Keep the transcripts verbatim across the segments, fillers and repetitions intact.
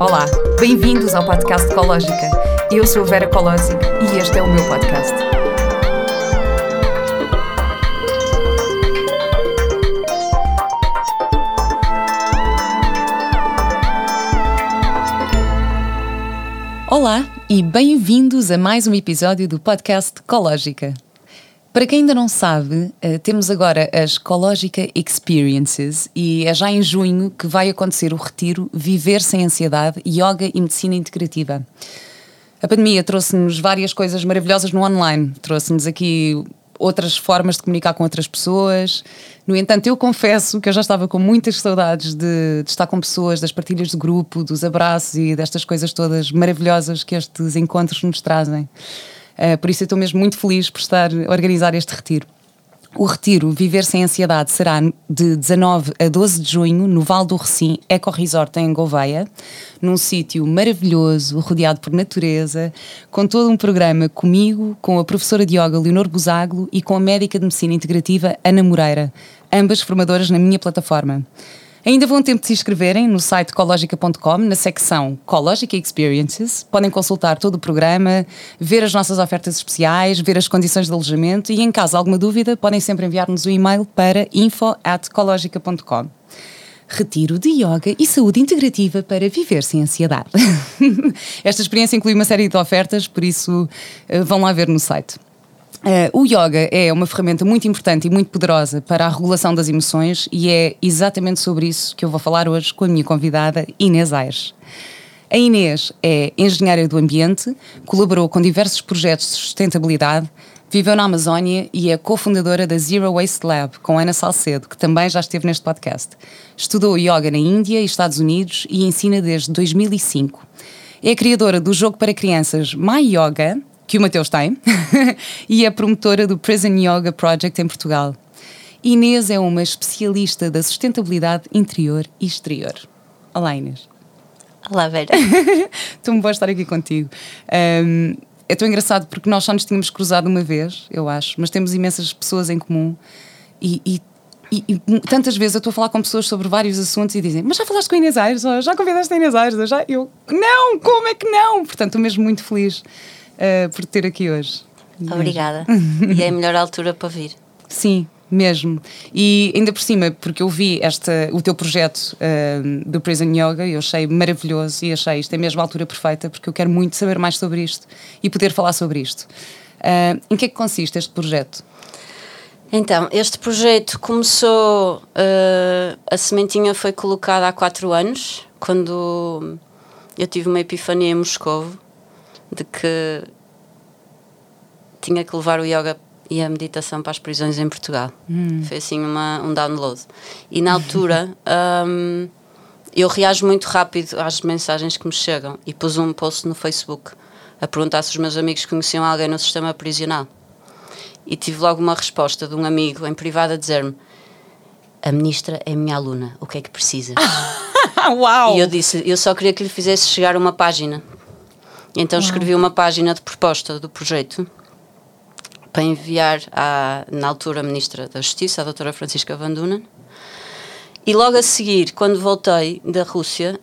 Olá, bem-vindos ao podcast Cológica. Eu sou a Vera Colosi e este é o meu podcast. Olá e bem-vindos a mais um episódio do podcast Cológica. Para quem ainda não sabe, temos agora as Cológica Experiences e é já em junho que vai acontecer o Retiro Viver Sem Ansiedade, Yoga e Medicina Integrativa. A pandemia trouxe-nos várias coisas maravilhosas no online, trouxe-nos aqui outras formas de comunicar com outras pessoas. No entanto, eu confesso que eu já estava com muitas saudades de, de estar com pessoas, das partilhas de grupo, dos abraços e destas coisas todas maravilhosas que estes encontros nos trazem. Uh, por isso eu estou mesmo muito feliz por estar a organizar este retiro. O retiro Viver Sem Ansiedade será de dezanove a doze de junho no Vale do Rossim Eco Resort em Gouveia, num sítio maravilhoso, rodeado por natureza, com todo um programa comigo, com a professora de yoga Leonor Buzaglo e com a médica de medicina integrativa Ana Moreira, ambas formadoras na minha plataforma. Ainda vão tempo de se inscreverem no site Cológica ponto com, na secção Cológica Experiences. Podem consultar todo o programa, ver as nossas ofertas especiais, ver as condições de alojamento e, em caso alguma dúvida, podem sempre enviar-nos um e-mail para info arroba cológica ponto com. Retiro de yoga e saúde integrativa para viver sem ansiedade. Esta experiência inclui uma série de ofertas, por isso vão lá ver no site. Uh, o yoga é uma ferramenta muito importante e muito poderosa para a regulação das emoções e é exatamente sobre isso que eu vou falar hoje com a minha convidada Inês Aires. A Inês é engenheira do ambiente, colaborou com diversos projetos de sustentabilidade, viveu na Amazónia e é cofundadora da Zero Waste Lab com Ana Salcedo, que também já esteve neste podcast. Estudou yoga na Índia e Estados Unidos e ensina desde dois mil e cinco. É criadora do jogo para crianças My Yoga, que o Mateus tem, e é promotora do Prison Yoga Project em Portugal. Inês é uma especialista da sustentabilidade interior e exterior. Olá, Inês. Olá, Vera. Estou-me boa estar aqui contigo. Um, é tão engraçado porque nós só nos tínhamos cruzado uma vez, eu acho, mas temos imensas pessoas em comum e... e E, e tantas vezes eu estou a falar com pessoas sobre vários assuntos e dizem, mas já falaste com a Inês Aires? Oh, já convidaste a Inês Aires? Já? Eu, não, como é que não? Portanto, estou mesmo muito feliz uh, por te ter aqui hoje. Obrigada. E é a melhor altura para vir. Sim, mesmo. E ainda por cima, porque eu vi esta, o teu projeto uh, do Prison Yoga, eu achei maravilhoso e achei isto é mesmo a altura perfeita, porque eu quero muito saber mais sobre isto e poder falar sobre isto. Uh, em que é que consiste este projeto? Então, este projeto começou, uh, a sementinha foi colocada há quatro anos, quando eu tive uma epifania em Moscou, de que tinha que levar o yoga e a meditação para as prisões em Portugal. Hum. Foi assim uma, um download. E na altura, um, eu reajo muito rápido às mensagens que me chegam e pus um post no Facebook a perguntar se os meus amigos conheciam alguém no sistema prisional. E tive logo uma resposta de um amigo em privado a dizer-me: a ministra é minha aluna, o que é que precisa? Uau! E eu disse, eu só queria que lhe fizesse chegar uma página. Então Uau. Escrevi uma página de proposta do projeto para enviar à, na altura, a ministra da Justiça, a doutora Francisca Van Dunem. E logo a seguir, quando voltei da Rússia,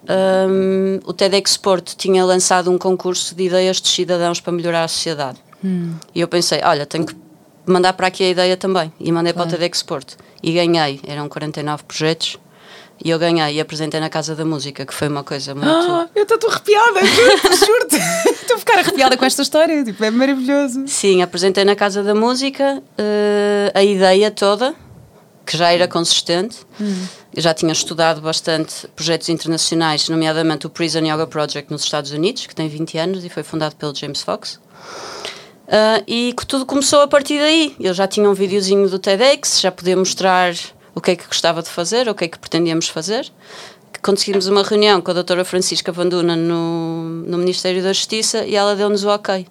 um, o TEDxPort tinha lançado um concurso de ideias de cidadãos para melhorar a sociedade. Hum. E eu pensei, olha, tenho que mandar para aqui a ideia também. E mandei claro. Para o TEDxPort. E ganhei. Eram quarenta e nove projetos. E eu ganhei e apresentei na Casa da Música, que foi uma coisa muito... Ah, eu estou arrepiada, juro-te, juro-te. Estou a ficar arrepiada com esta história. Tipo, é maravilhoso. Sim, apresentei na Casa da Música uh, a ideia toda, que já era consistente. Uhum. Eu já tinha estudado bastante projetos internacionais, nomeadamente o Prison Yoga Project nos Estados Unidos, que tem vinte anos e foi fundado pelo James Fox. Uh, e que tudo começou a partir daí. Eu já tinha um videozinho do TEDx, já podia mostrar o que é que gostava de fazer, o que é que pretendíamos fazer. Conseguimos uma reunião com a doutora Francisca Van Dunem no, no Ministério da Justiça e ela deu-nos o ok.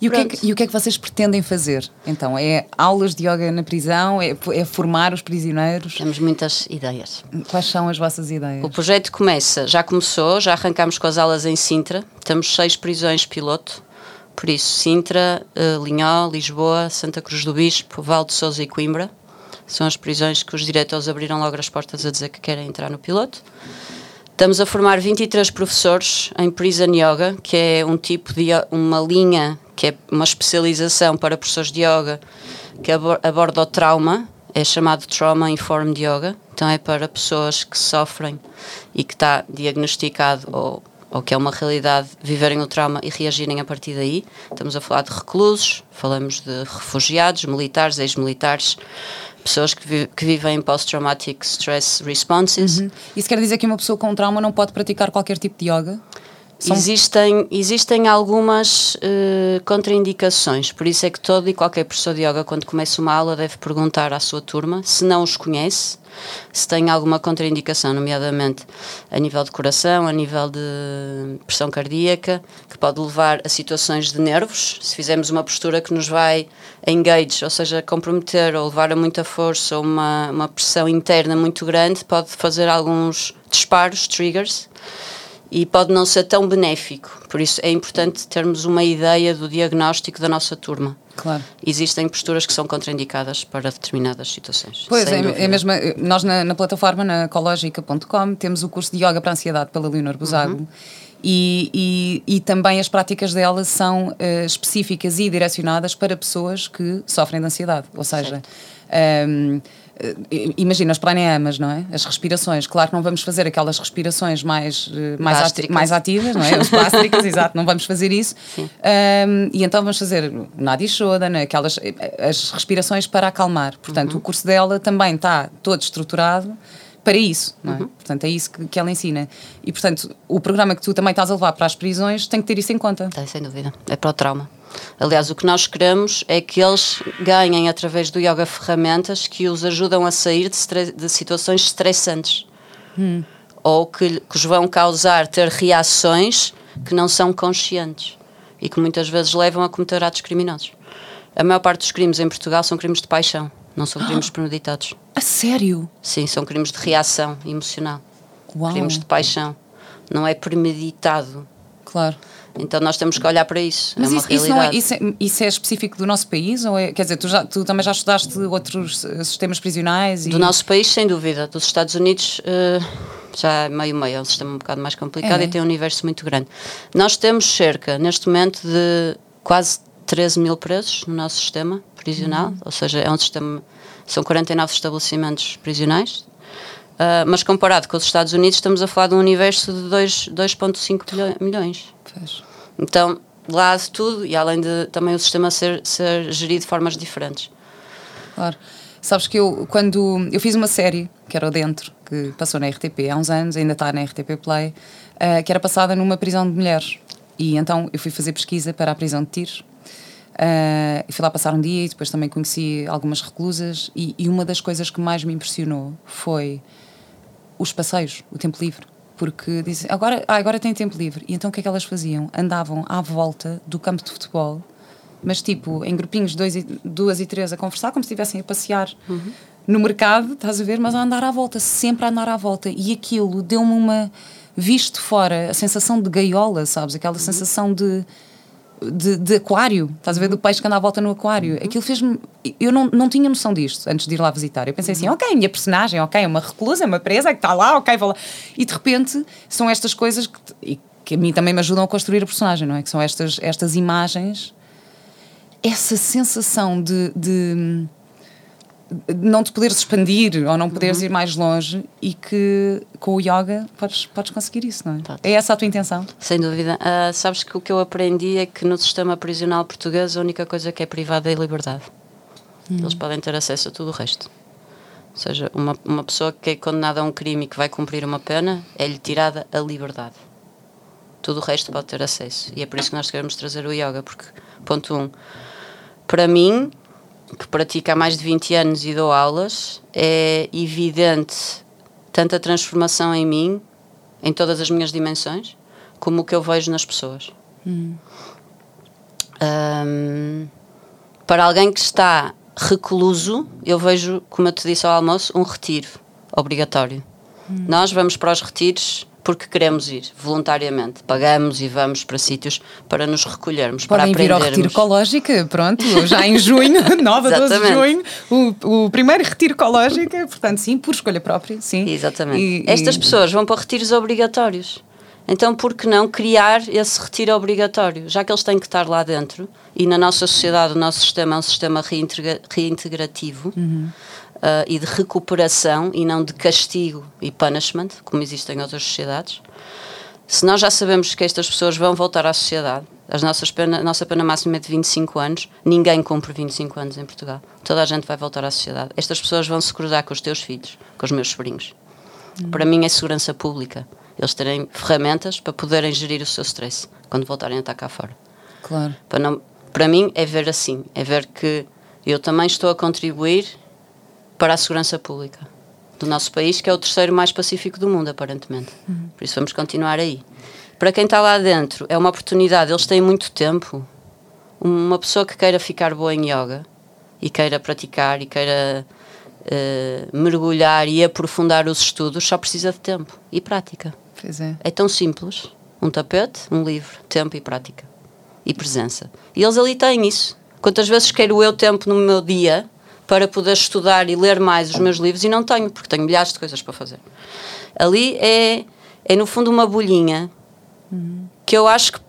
E o, que é que, e o que é que vocês pretendem fazer? Então, é aulas de yoga na prisão? É, é formar os prisioneiros? Temos muitas ideias. Quais são as vossas ideias? O projeto começa, já começou, já arrancámos com as aulas em Sintra. Temos seis prisões piloto. Por isso, Sintra, uh, Linhó, Lisboa, Santa Cruz do Bispo, Vale de Sousa e Coimbra. São as prisões que os diretores abriram logo as portas a dizer que querem entrar no piloto. Estamos a formar vinte e três professores em Prison Yoga, que é um tipo de uma linha, que é uma especialização para professores de yoga que aborda o trauma, é chamado Trauma Informed Yoga, então é para pessoas que sofrem e que está diagnosticado ou, ou que é uma realidade, viverem o trauma e reagirem a partir daí. Estamos a falar de reclusos, falamos de refugiados, militares, ex-militares, pessoas que, vi- que vivem Post-Traumatic Stress Responses. Uhum. Isso quer dizer que uma pessoa com trauma não pode praticar qualquer tipo de yoga? São... Existem, existem algumas uh, contraindicações, por isso é que todo e qualquer professor de yoga, quando começa uma aula, deve perguntar à sua turma, se não os conhece, se tem alguma contraindicação, nomeadamente a nível de coração, a nível de pressão cardíaca, que pode levar a situações de nervos, se fizermos uma postura que nos vai engage, ou seja, comprometer ou levar a muita força ou uma, uma pressão interna muito grande, pode fazer alguns disparos, triggers, e pode não ser tão benéfico. Por isso é importante termos uma ideia do diagnóstico da nossa turma. Claro. Existem posturas que são contraindicadas para determinadas situações. Pois é, é mesmo. Nós na, na plataforma, na Cológica ponto com, temos o curso de Yoga para a Ansiedade pela Leonor Buzaglo. Uhum. E, e, e também as práticas dela são uh, específicas e direcionadas para pessoas que sofrem de ansiedade. Ou seja, um, imagina os pranayamas, não é? As respirações. Claro que não vamos fazer aquelas respirações mais, mais, ati- mais ativas, não é? As plásticas, exato, não vamos fazer isso. Um, e então vamos fazer Nadi Shodhana, aquelas as respirações para acalmar. Portanto, uhum. o curso dela também está todo estruturado para isso, não é? Uhum. Portanto, é isso que, que ela ensina. E, portanto, o programa que tu também estás a levar para as prisões tem que ter isso em conta. Tem, sem dúvida. É para o trauma. Aliás, o que nós queremos é que eles ganhem, através do yoga, ferramentas que os ajudam a sair de, stre- de situações estressantes. Hum. Ou que, que os vão causar ter reações que não são conscientes e que muitas vezes levam a cometer atos criminosos. A maior parte dos crimes em Portugal são crimes de paixão, não são crimes oh. premeditados. A sério? Sim, são crimes de reação emocional. Uau. Crimes de paixão. Não é premeditado. Claro. Então nós temos que olhar para isso. Mas é uma isso, isso, não é, isso, é, isso é específico do nosso país? Ou é, quer dizer, tu, já, tu também já estudaste outros sistemas prisionais? E... Do nosso país, sem dúvida. Dos Estados Unidos uh, já é meio-meio. É um sistema um bocado mais complicado é. e tem um universo muito grande. Nós temos cerca, neste momento, de quase treze mil presos no nosso sistema prisional. Uhum. Ou seja, é um sistema... São quarenta e nove estabelecimentos prisionais. Uh, mas comparado com os Estados Unidos, estamos a falar de um universo de dois, dois vírgula cinco milhões. Pois. Então, lá de tudo, e além de também o sistema ser, ser gerido de formas diferentes. Claro. Sabes que eu, quando... Eu fiz uma série, que era o Dentro, que passou na R T P há uns anos, ainda está na R T P Play, uh, que era passada numa prisão de mulheres. E então eu fui fazer pesquisa para a prisão de Tiro. Uh, fui lá passar um dia e depois também conheci algumas reclusas e, e uma das coisas que mais me impressionou foi os passeios, o tempo livre, porque dizem, agora, ah, agora tem tempo livre, e então o que é que elas faziam? Andavam à volta do campo de futebol, mas tipo em grupinhos de dois e, duas e três a conversar, como se estivessem a passear uhum. no mercado, estás a ver, mas a andar à volta, sempre a andar à volta, e aquilo deu-me uma, visto fora, a sensação de gaiola, sabes, aquela uhum. sensação de De, de aquário, estás a ver, do peixe que anda à volta no aquário. Aquilo fez-me... Eu não, não tinha noção disto antes de ir lá visitar. Eu pensei assim, ok, a minha personagem, ok, é uma reclusa, é uma presa, é que está lá, ok, vou lá. E de repente são estas coisas que, que a mim também me ajudam a construir a personagem, não é? Que são estas, estas imagens, essa sensação de, de, de não te poderes expandir ou não poderes uhum. ir mais longe, e que com o yoga podes, podes conseguir isso, não é? Pode. É essa a tua intenção? Sem dúvida. Uh, sabes que o que eu aprendi é que no sistema prisional português a única coisa que é privada é a liberdade. Hum. Eles podem ter acesso a tudo o resto. Ou seja, uma, uma pessoa que é condenada a um crime e que vai cumprir uma pena, é-lhe tirada a liberdade. Tudo o resto pode ter acesso. E é por isso que nós queremos trazer o yoga, porque, ponto um, para mim... que pratico há mais de vinte anos e dou aulas, é evidente tanto a transformação em mim, em todas as minhas dimensões, como o que eu vejo nas pessoas. Hum. Um, para alguém que está recluso, eu vejo, como eu te disse ao almoço, um retiro obrigatório. Hum. Nós vamos para os retiros porque queremos ir voluntariamente, pagamos e vamos para sítios para nos recolhermos. Podem para aprendermos. Podem vir ao Retiro Cológica, pronto, já em junho, nove a doze de junho, o, o primeiro Retiro Cológica, portanto sim, por escolha própria, sim. Exatamente. E, Estas e... pessoas vão para retiros obrigatórios, então por que não criar esse retiro obrigatório, já que eles têm que estar lá dentro e na nossa sociedade o nosso sistema é um sistema reintegra- reintegrativo, uhum. Uh, e de recuperação e não de castigo e punishment, como existem em outras sociedades. Se nós já sabemos que estas pessoas vão voltar à sociedade, as nossas pena, a nossa pena máxima é de vinte e cinco anos, ninguém cumpre vinte e cinco anos em Portugal, toda a gente vai voltar à sociedade. Estas pessoas vão se cruzar com os teus filhos, com os meus sobrinhos. Hum. Para mim é segurança pública, eles terem ferramentas para poderem gerir o seu stress quando voltarem a estar cá fora. Claro. Para, não, para mim é ver assim, é ver que eu também estou a contribuir para a segurança pública do nosso país, que é o terceiro mais pacífico do mundo, aparentemente. Uhum. Por isso vamos continuar aí. Para quem está lá dentro, é uma oportunidade. Eles têm muito tempo. Uma pessoa que queira ficar boa em yoga e queira praticar e queira uh, mergulhar e aprofundar os estudos só precisa de tempo e prática. Pois é. É tão simples. Um tapete, um livro, tempo e prática. E presença. E eles ali têm isso. Quantas vezes quero eu tempo no meu dia para poder estudar e ler mais os meus livros, e não tenho, porque tenho milhares de coisas para fazer. Ali é, é no fundo, uma bolhinha, uhum, que eu acho que,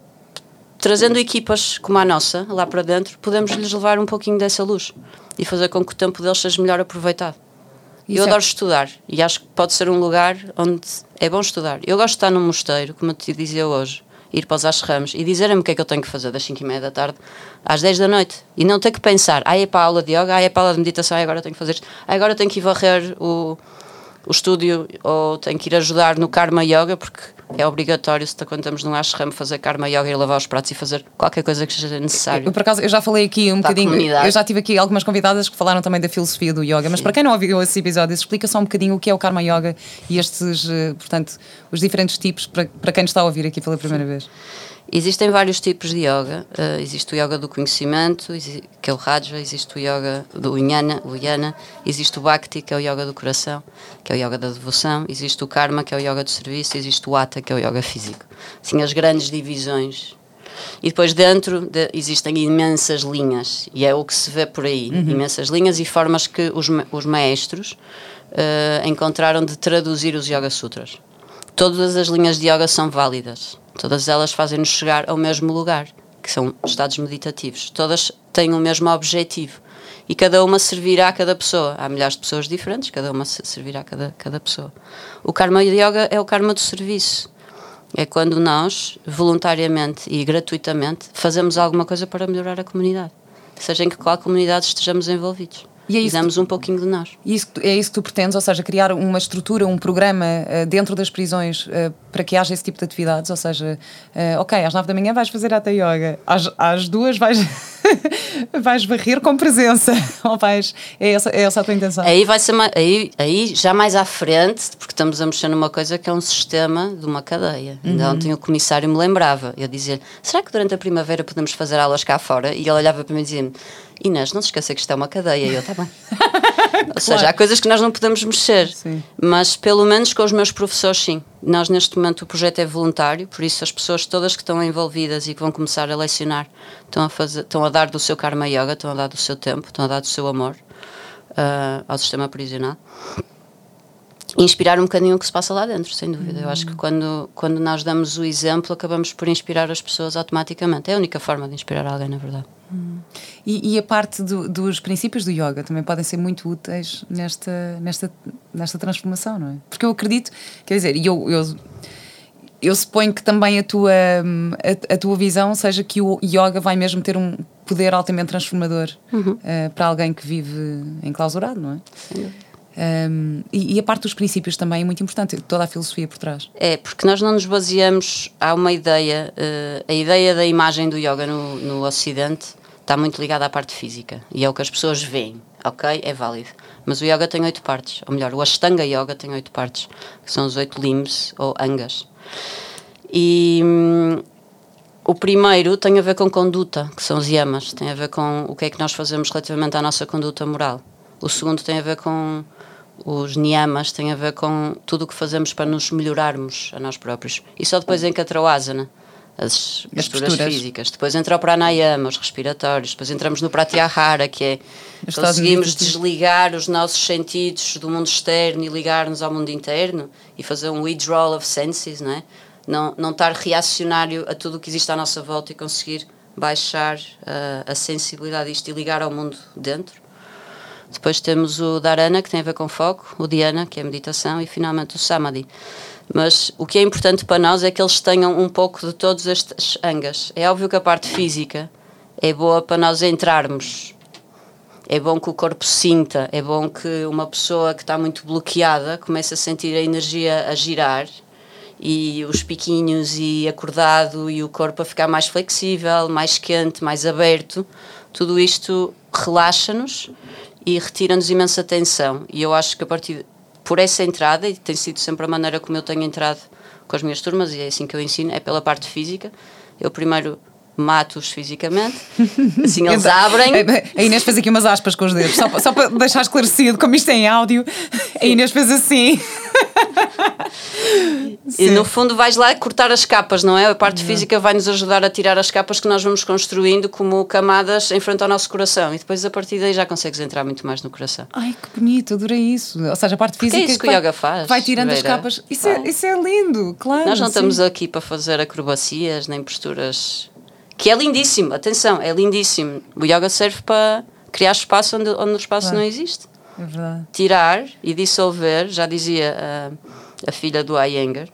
trazendo equipas como a nossa, lá para dentro, podemos lhes levar um pouquinho dessa luz e fazer com que o tempo deles seja melhor aproveitado. Isso. Eu adoro estudar, e acho que pode ser um lugar onde é bom estudar. Eu gosto de estar num mosteiro, como eu te dizia hoje, ir para os ashrams e dizerem-me o que é que eu tenho que fazer das cinco e meia da tarde às dez da noite e não ter que pensar, ah, é para a aula de yoga, ah, é para a aula de meditação, ah, agora tenho que fazer isto, ah, agora tenho que ir varrer o, o estúdio, ou tenho que ir ajudar no karma yoga, porque é obrigatório, se quando estamos num ashram, fazer karma yoga, ir lavar os pratos e fazer qualquer coisa que seja necessário. Eu, por acaso, eu já falei aqui um bocadinho, eu já tive aqui algumas convidadas que falaram também da filosofia do yoga, mas Sim. Para quem não ouviu esse episódio, explica só um bocadinho o que é o karma yoga e estes, portanto, os diferentes tipos, para, para quem está a ouvir aqui pela primeira Sim. vez. Existem vários tipos de yoga, uh, existe o yoga do conhecimento, que é o Raja, existe o yoga do Jnana, o Jnana, existe o Bhakti, que é o yoga do coração, que é o yoga da devoção, existe o Karma, que é o yoga do serviço, existe o Hatha, que é o yoga físico. Assim, as grandes divisões. E depois dentro de, existem imensas linhas, e é o que se vê por aí, uhum. imensas linhas e formas que os, os maestros uh, encontraram de traduzir os Yoga Sutras. Todas as linhas de yoga são válidas. Todas elas fazem-nos chegar ao mesmo lugar, que são estados meditativos. Todas têm o mesmo objetivo. E cada uma servirá a cada pessoa. Há milhares de pessoas diferentes, cada uma servirá a cada, cada pessoa. O karma yoga é o karma do serviço. É quando nós, voluntariamente e gratuitamente, fazemos alguma coisa para melhorar a comunidade. Seja em que qual comunidade estejamos envolvidos. E, é e damos tu, um pouquinho de nós. Isso, é isso que tu pretendes, ou seja, criar uma estrutura, um programa uh, dentro das prisões uh, para que haja esse tipo de atividades, ou seja, uh, ok, às nove da manhã vais fazer hatha yoga, às, às duas vais, vais varrer com presença, ou vais, é essa, é essa a tua intenção? Aí, vai ser, aí, aí já mais à frente, porque estamos a mexer numa coisa que é um sistema de uma cadeia. Uhum. Ainda ontem o comissário me lembrava, eu dizia, será que durante a primavera podemos fazer aulas cá fora? E ele olhava para mim e dizia-me, Inês, não se esqueça que isto é uma cadeia. E eu, está bem. Ou claro. Seja, há coisas que nós não podemos mexer. Sim. Mas pelo menos com os meus professores, sim. Nós neste momento o projeto é voluntário, por isso as pessoas todas que estão envolvidas e que vão começar a lecionar estão a, fazer, estão a dar do seu karma yoga, estão a dar do seu tempo, estão a dar do seu amor uh, ao sistema prisional. E inspirar um bocadinho o que se passa lá dentro, sem dúvida. Uhum. Eu acho que quando, quando nós damos o exemplo, acabamos por inspirar as pessoas automaticamente. É a única forma de inspirar alguém, na verdade. Uhum. E, e a parte do, dos princípios do yoga também podem ser muito úteis nesta, nesta, nesta transformação, não é? Porque eu acredito, quer dizer, eu, eu, eu suponho que também a tua, a, a tua visão seja que o yoga vai mesmo ter um poder altamente transformador, uhum. uh, para alguém que vive enclausurado, não é? Sim. Um, e, e a parte dos princípios também é muito importante, toda a filosofia por trás. É, porque nós não nos baseamos, há uma ideia, uh, a ideia da imagem do yoga no, no Ocidente está muito ligada à parte física, e é o que as pessoas veem, ok, é válido. Mas o yoga tem oito partes, ou melhor, o Ashtanga Yoga tem oito partes, que são os oito limbs ou angas. E hum, o primeiro tem a ver com conduta, que são os yamas, tem a ver com o que é que nós fazemos relativamente à nossa conduta moral. O segundo tem a ver com Os niyamas têm a ver com tudo o que fazemos para nos melhorarmos a nós próprios. E só depois entra a asana, as posturas físicas. Depois entra o pranayama, os respiratórios. Depois entramos no pratyahara, que é conseguimos desligar os nossos sentidos do mundo externo e ligar-nos ao mundo interno e fazer um withdrawal of senses, não é? Não, não estar reacionário a tudo o que existe à nossa volta e conseguir baixar uh, a sensibilidade disto e ligar ao mundo dentro. Depois temos o dharana, que tem a ver com foco, o dhyana, que é meditação, e finalmente o samadhi. Mas o que é importante para nós é que eles tenham um pouco de todos estes angas. É óbvio que a parte física é boa para nós entrarmos, é bom que o corpo sinta, é bom que uma pessoa que está muito bloqueada comece a sentir a energia a girar e os piquinhos e acordado e o corpo a ficar mais flexível, mais quente, mais aberto. Tudo isto relaxa-nos e retira-nos imensa tensão. E eu acho que a partir por essa entrada, e tem sido sempre a maneira como eu tenho entrado com as minhas turmas, e é assim que eu ensino, é pela parte física. Eu primeiro mato-os fisicamente, assim eles abrem. A Inês fez aqui umas aspas com os dedos, só, só para deixar esclarecido, como isto é em áudio. A Inês fez assim. E no fundo vais lá cortar as capas, não é? A parte física vai nos ajudar a tirar as capas que nós vamos construindo como camadas em frente ao nosso coração, e depois a partir daí já consegues entrar muito mais no coração. Ai, que bonito, adorei isso. Ou seja, a parte física é isso que o yoga faz, vai tirando as capas. Isso é, isso é lindo, claro. Nós não estamos aqui para fazer acrobacias nem posturas, que é lindíssimo, atenção, é lindíssimo. O yoga serve para criar espaço onde, onde o espaço não existe. É verdade. Tirar e dissolver, já dizia uh, a filha do Iyengar,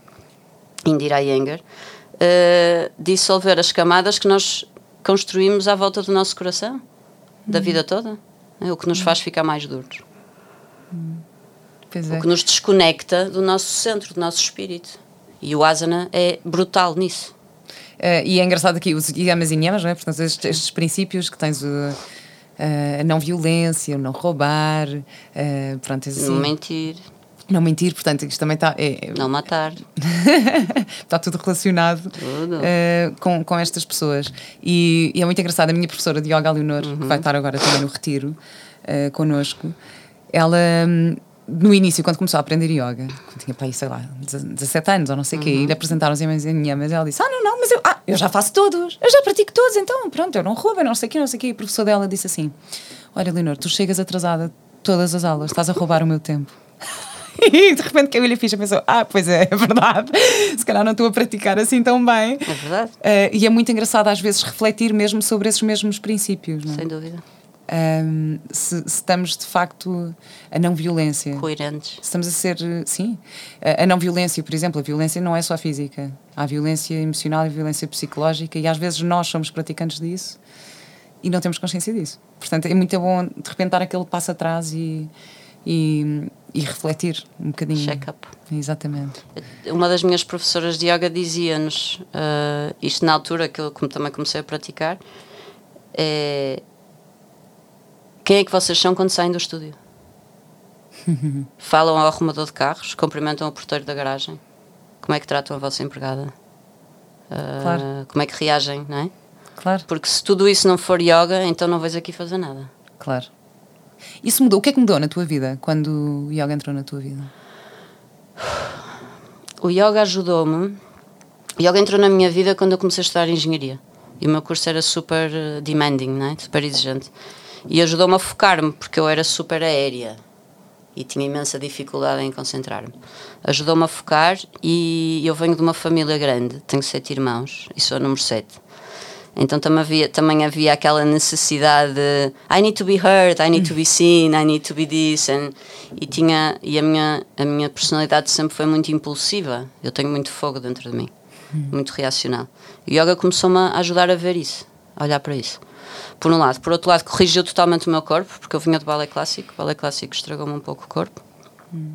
Indira Iyengar, uh, dissolver as camadas que nós construímos à volta do nosso coração, hum. da vida toda, né? O que nos faz ficar mais duros, hum. pois é. O que nos desconecta do nosso centro, do nosso espírito. E o asana é brutal nisso. Uh, e é engraçado aqui os yamas e niyamas, não é? Portanto, estes, estes princípios que tens... Uh... Uh, a não violência, não roubar, uh, pronto, assim, não mentir. Não mentir, portanto, isto também está. É, não matar. Está tudo relacionado tudo. Uh, com, com estas pessoas. E, e é muito engraçado, a minha professora de yoga, a Leonor, uhum. que vai estar agora também no retiro uh, connosco, ela. Um, no início, quando começou a aprender yoga, quando tinha para aí, sei lá, dezassete anos ou não sei o uhum. quê, e lhe apresentaram os yamas e niyamas, ela disse: Ah, não, não, mas eu, ah, eu já faço todos, eu já pratico todos, então pronto, eu não roubo, eu não sei o quê, não sei o quê. E o professor dela disse assim: Olha, Leonor, tu chegas atrasada todas as aulas, estás a roubar o meu tempo. E de repente caiu-lhe a ficha, pensou: Ah, pois é, é verdade, se calhar não estou a praticar assim tão bem. É verdade. Uh, e é muito engraçado às vezes refletir mesmo sobre esses mesmos princípios, não é? Sem dúvida. Um, se, se estamos de facto a não violência coerentes, se estamos a ser, sim, a não violência, por exemplo, a violência não é só física, há violência emocional e violência psicológica, e às vezes nós somos praticantes disso e não temos consciência disso. Portanto, é muito bom de repente dar aquele passo atrás e, e, e refletir um bocadinho. Check-up. Exatamente. Uma das minhas professoras de yoga dizia-nos uh, isto na altura que eu como também comecei a praticar, é: Quem é que vocês são quando saem do estúdio? Falam ao arrumador de carros? Cumprimentam o porteiro da garagem? Como é que tratam a vossa empregada? Uh, claro. Como é que reagem, não é? Claro. Porque se tudo isso não for yoga, então não vais aqui fazer nada. Claro. Isso mudou. O que é que mudou na tua vida quando o yoga entrou na tua vida? O yoga ajudou-me. O yoga entrou na minha vida quando eu comecei a estudar engenharia. E o meu curso era super demanding, não é? Super exigente. E ajudou-me a focar-me, porque eu era super aérea e tinha imensa dificuldade em concentrar-me. Ajudou-me a focar, e eu venho de uma família grande, tenho sete irmãos e sou a número sete. Então também havia, também havia aquela necessidade de I need to be heard, I need to be seen, I need to be this. And, e tinha, e a minha, a minha personalidade sempre foi muito impulsiva. Eu tenho muito fogo dentro de mim, muito reacional. E o yoga começou-me a ajudar a ver isso, a olhar para isso. Por um lado. Por outro lado, corrigiu totalmente o meu corpo, porque eu vinha de balé clássico. O balé clássico estragou-me um pouco o corpo. Hum.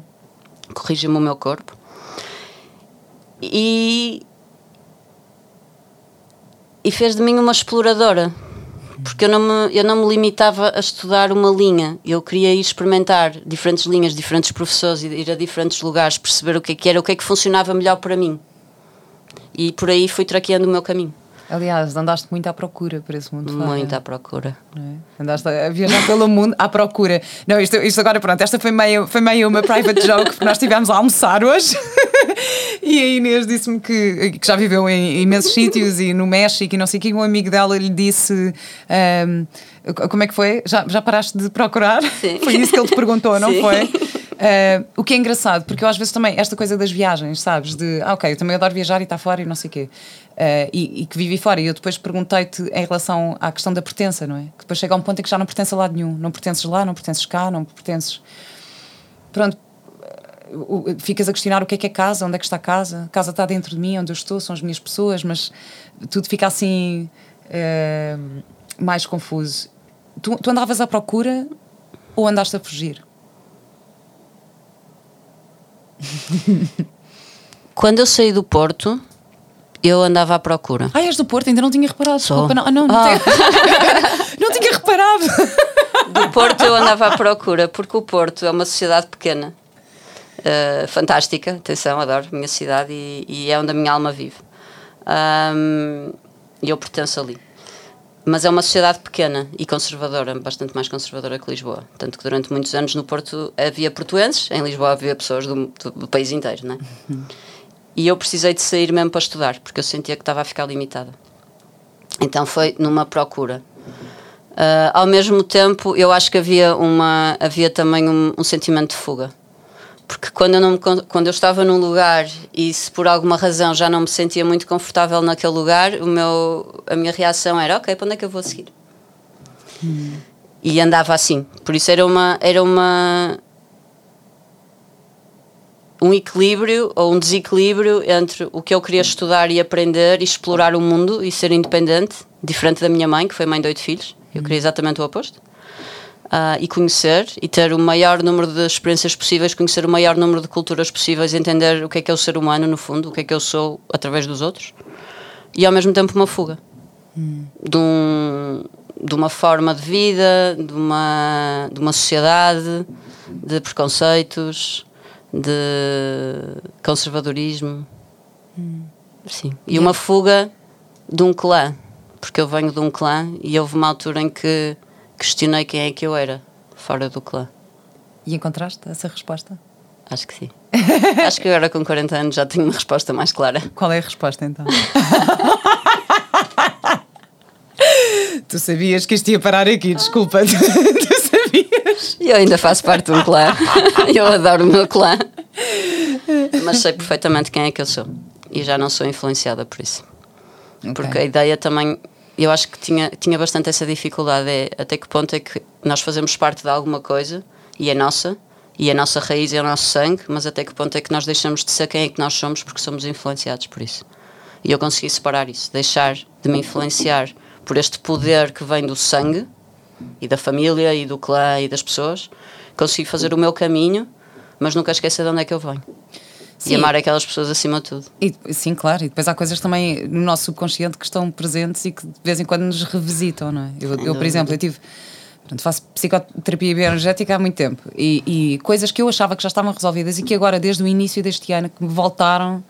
Corrigiu-me o meu corpo. E... E fez de mim uma exploradora. Porque eu não me, eu não me limitava a estudar uma linha. Eu queria ir experimentar diferentes linhas, diferentes professores, ir a diferentes lugares, perceber o que é que era, o que é que funcionava melhor para mim. E por aí fui traqueando o meu caminho. Aliás, andaste muito à procura por esse mundo fora. Muito à procura. É? Andaste a viajar pelo mundo à procura. Não, isto, isto agora, pronto, esta foi meio, foi meio uma private joke, porque nós estivemos a almoçar hoje e a Inês disse-me que, que já viveu em imensos sítios e no México e não sei o que, um amigo dela lhe disse... Um, como é que foi? Já, já paraste de procurar? Sim. Foi isso que ele te perguntou, não Sim. foi? Uh, o que é engraçado, porque eu às vezes também, esta coisa das viagens, sabes, de, ah ok, eu também adoro viajar e está fora e não sei o quê, uh, e, e que vivi fora, e eu depois perguntei-te em relação à questão da pertença, não é? Que depois chega a um ponto em que já não pertence a lado nenhum, não pertences lá, não pertences cá, não pertences... Pronto, uh, ficas a questionar o que é que é casa, onde é que está a casa, a casa está dentro de mim, onde eu estou, são as minhas pessoas, mas tudo fica assim, uh, mais confuso. Tu, tu andavas à procura ou andaste a fugir? Quando eu saí do Porto, eu andava à procura. Ah, és do Porto? Ainda não tinha reparado. Sou. Desculpa, não, não, não, ah. tinha... não tinha reparado. Do Porto eu andava à procura, porque o Porto é uma sociedade pequena, uh, fantástica, atenção, adoro a minha cidade e, e é onde a minha alma vive. Um, eu pertenço ali. Mas é uma sociedade pequena e conservadora, bastante mais conservadora que Lisboa. Tanto que durante muitos anos no Porto havia portuenses, em Lisboa havia pessoas do, do país inteiro, não é? Uhum. E eu precisei de sair mesmo para estudar, porque eu sentia que estava a ficar limitada. Então foi numa procura. Uh, ao mesmo tempo, eu acho que havia, uma, havia também um, um sentimento de fuga. Porque quando eu, não me, quando eu estava num lugar e se por alguma razão já não me sentia muito confortável naquele lugar, o meu, a minha reação era, ok, para onde é que eu vou seguir? Hum. E andava assim. Por isso era uma, era uma um equilíbrio ou um desequilíbrio entre o que eu queria estudar e aprender e explorar o mundo e ser independente, diferente da minha mãe, que foi mãe de oito filhos. Eu queria exatamente o oposto. Uh, e conhecer, e ter o maior número de experiências possíveis, conhecer o maior número de culturas possíveis, entender o que é que é o ser humano, no fundo, o que é que eu sou através dos outros, e ao mesmo tempo uma fuga hum. de, um, de uma forma de vida, de uma, de uma sociedade, de preconceitos, de conservadorismo, hum. sim, e uma fuga de um clã, porque eu venho de um clã e houve uma altura em que questionei quem é que eu era fora do clã. E encontraste essa resposta? Acho que sim. Acho que agora com quarenta anos já tenho uma resposta mais clara. Qual é a resposta então? Tu sabias que isto ia parar aqui, desculpa. Tu, tu sabias? Eu ainda faço parte de um clã. Eu adoro o meu clã. Mas sei perfeitamente quem é que eu sou. E já não sou influenciada por isso. Okay. Porque a ideia também... Eu acho que tinha, tinha bastante essa dificuldade, é até que ponto é que nós fazemos parte de alguma coisa e é nossa, e a nossa raiz é o nosso sangue, mas até que ponto é que nós deixamos de ser quem é que nós somos porque somos influenciados por isso. E eu consegui separar isso, deixar de me influenciar por este poder que vem do sangue e da família e do clã e das pessoas. Consegui fazer o meu caminho, mas nunca esquecer de onde é que eu venho. Sim. E amar aquelas pessoas acima de tudo. E, sim, claro, e depois há coisas também no nosso subconsciente que estão presentes e que de vez em quando nos revisitam, não é? Eu, eu por exemplo, eu tive, portanto, faço psicoterapia bioenergética há muito tempo e, e coisas que eu achava que já estavam resolvidas e que agora, desde o início deste ano, que me voltaram,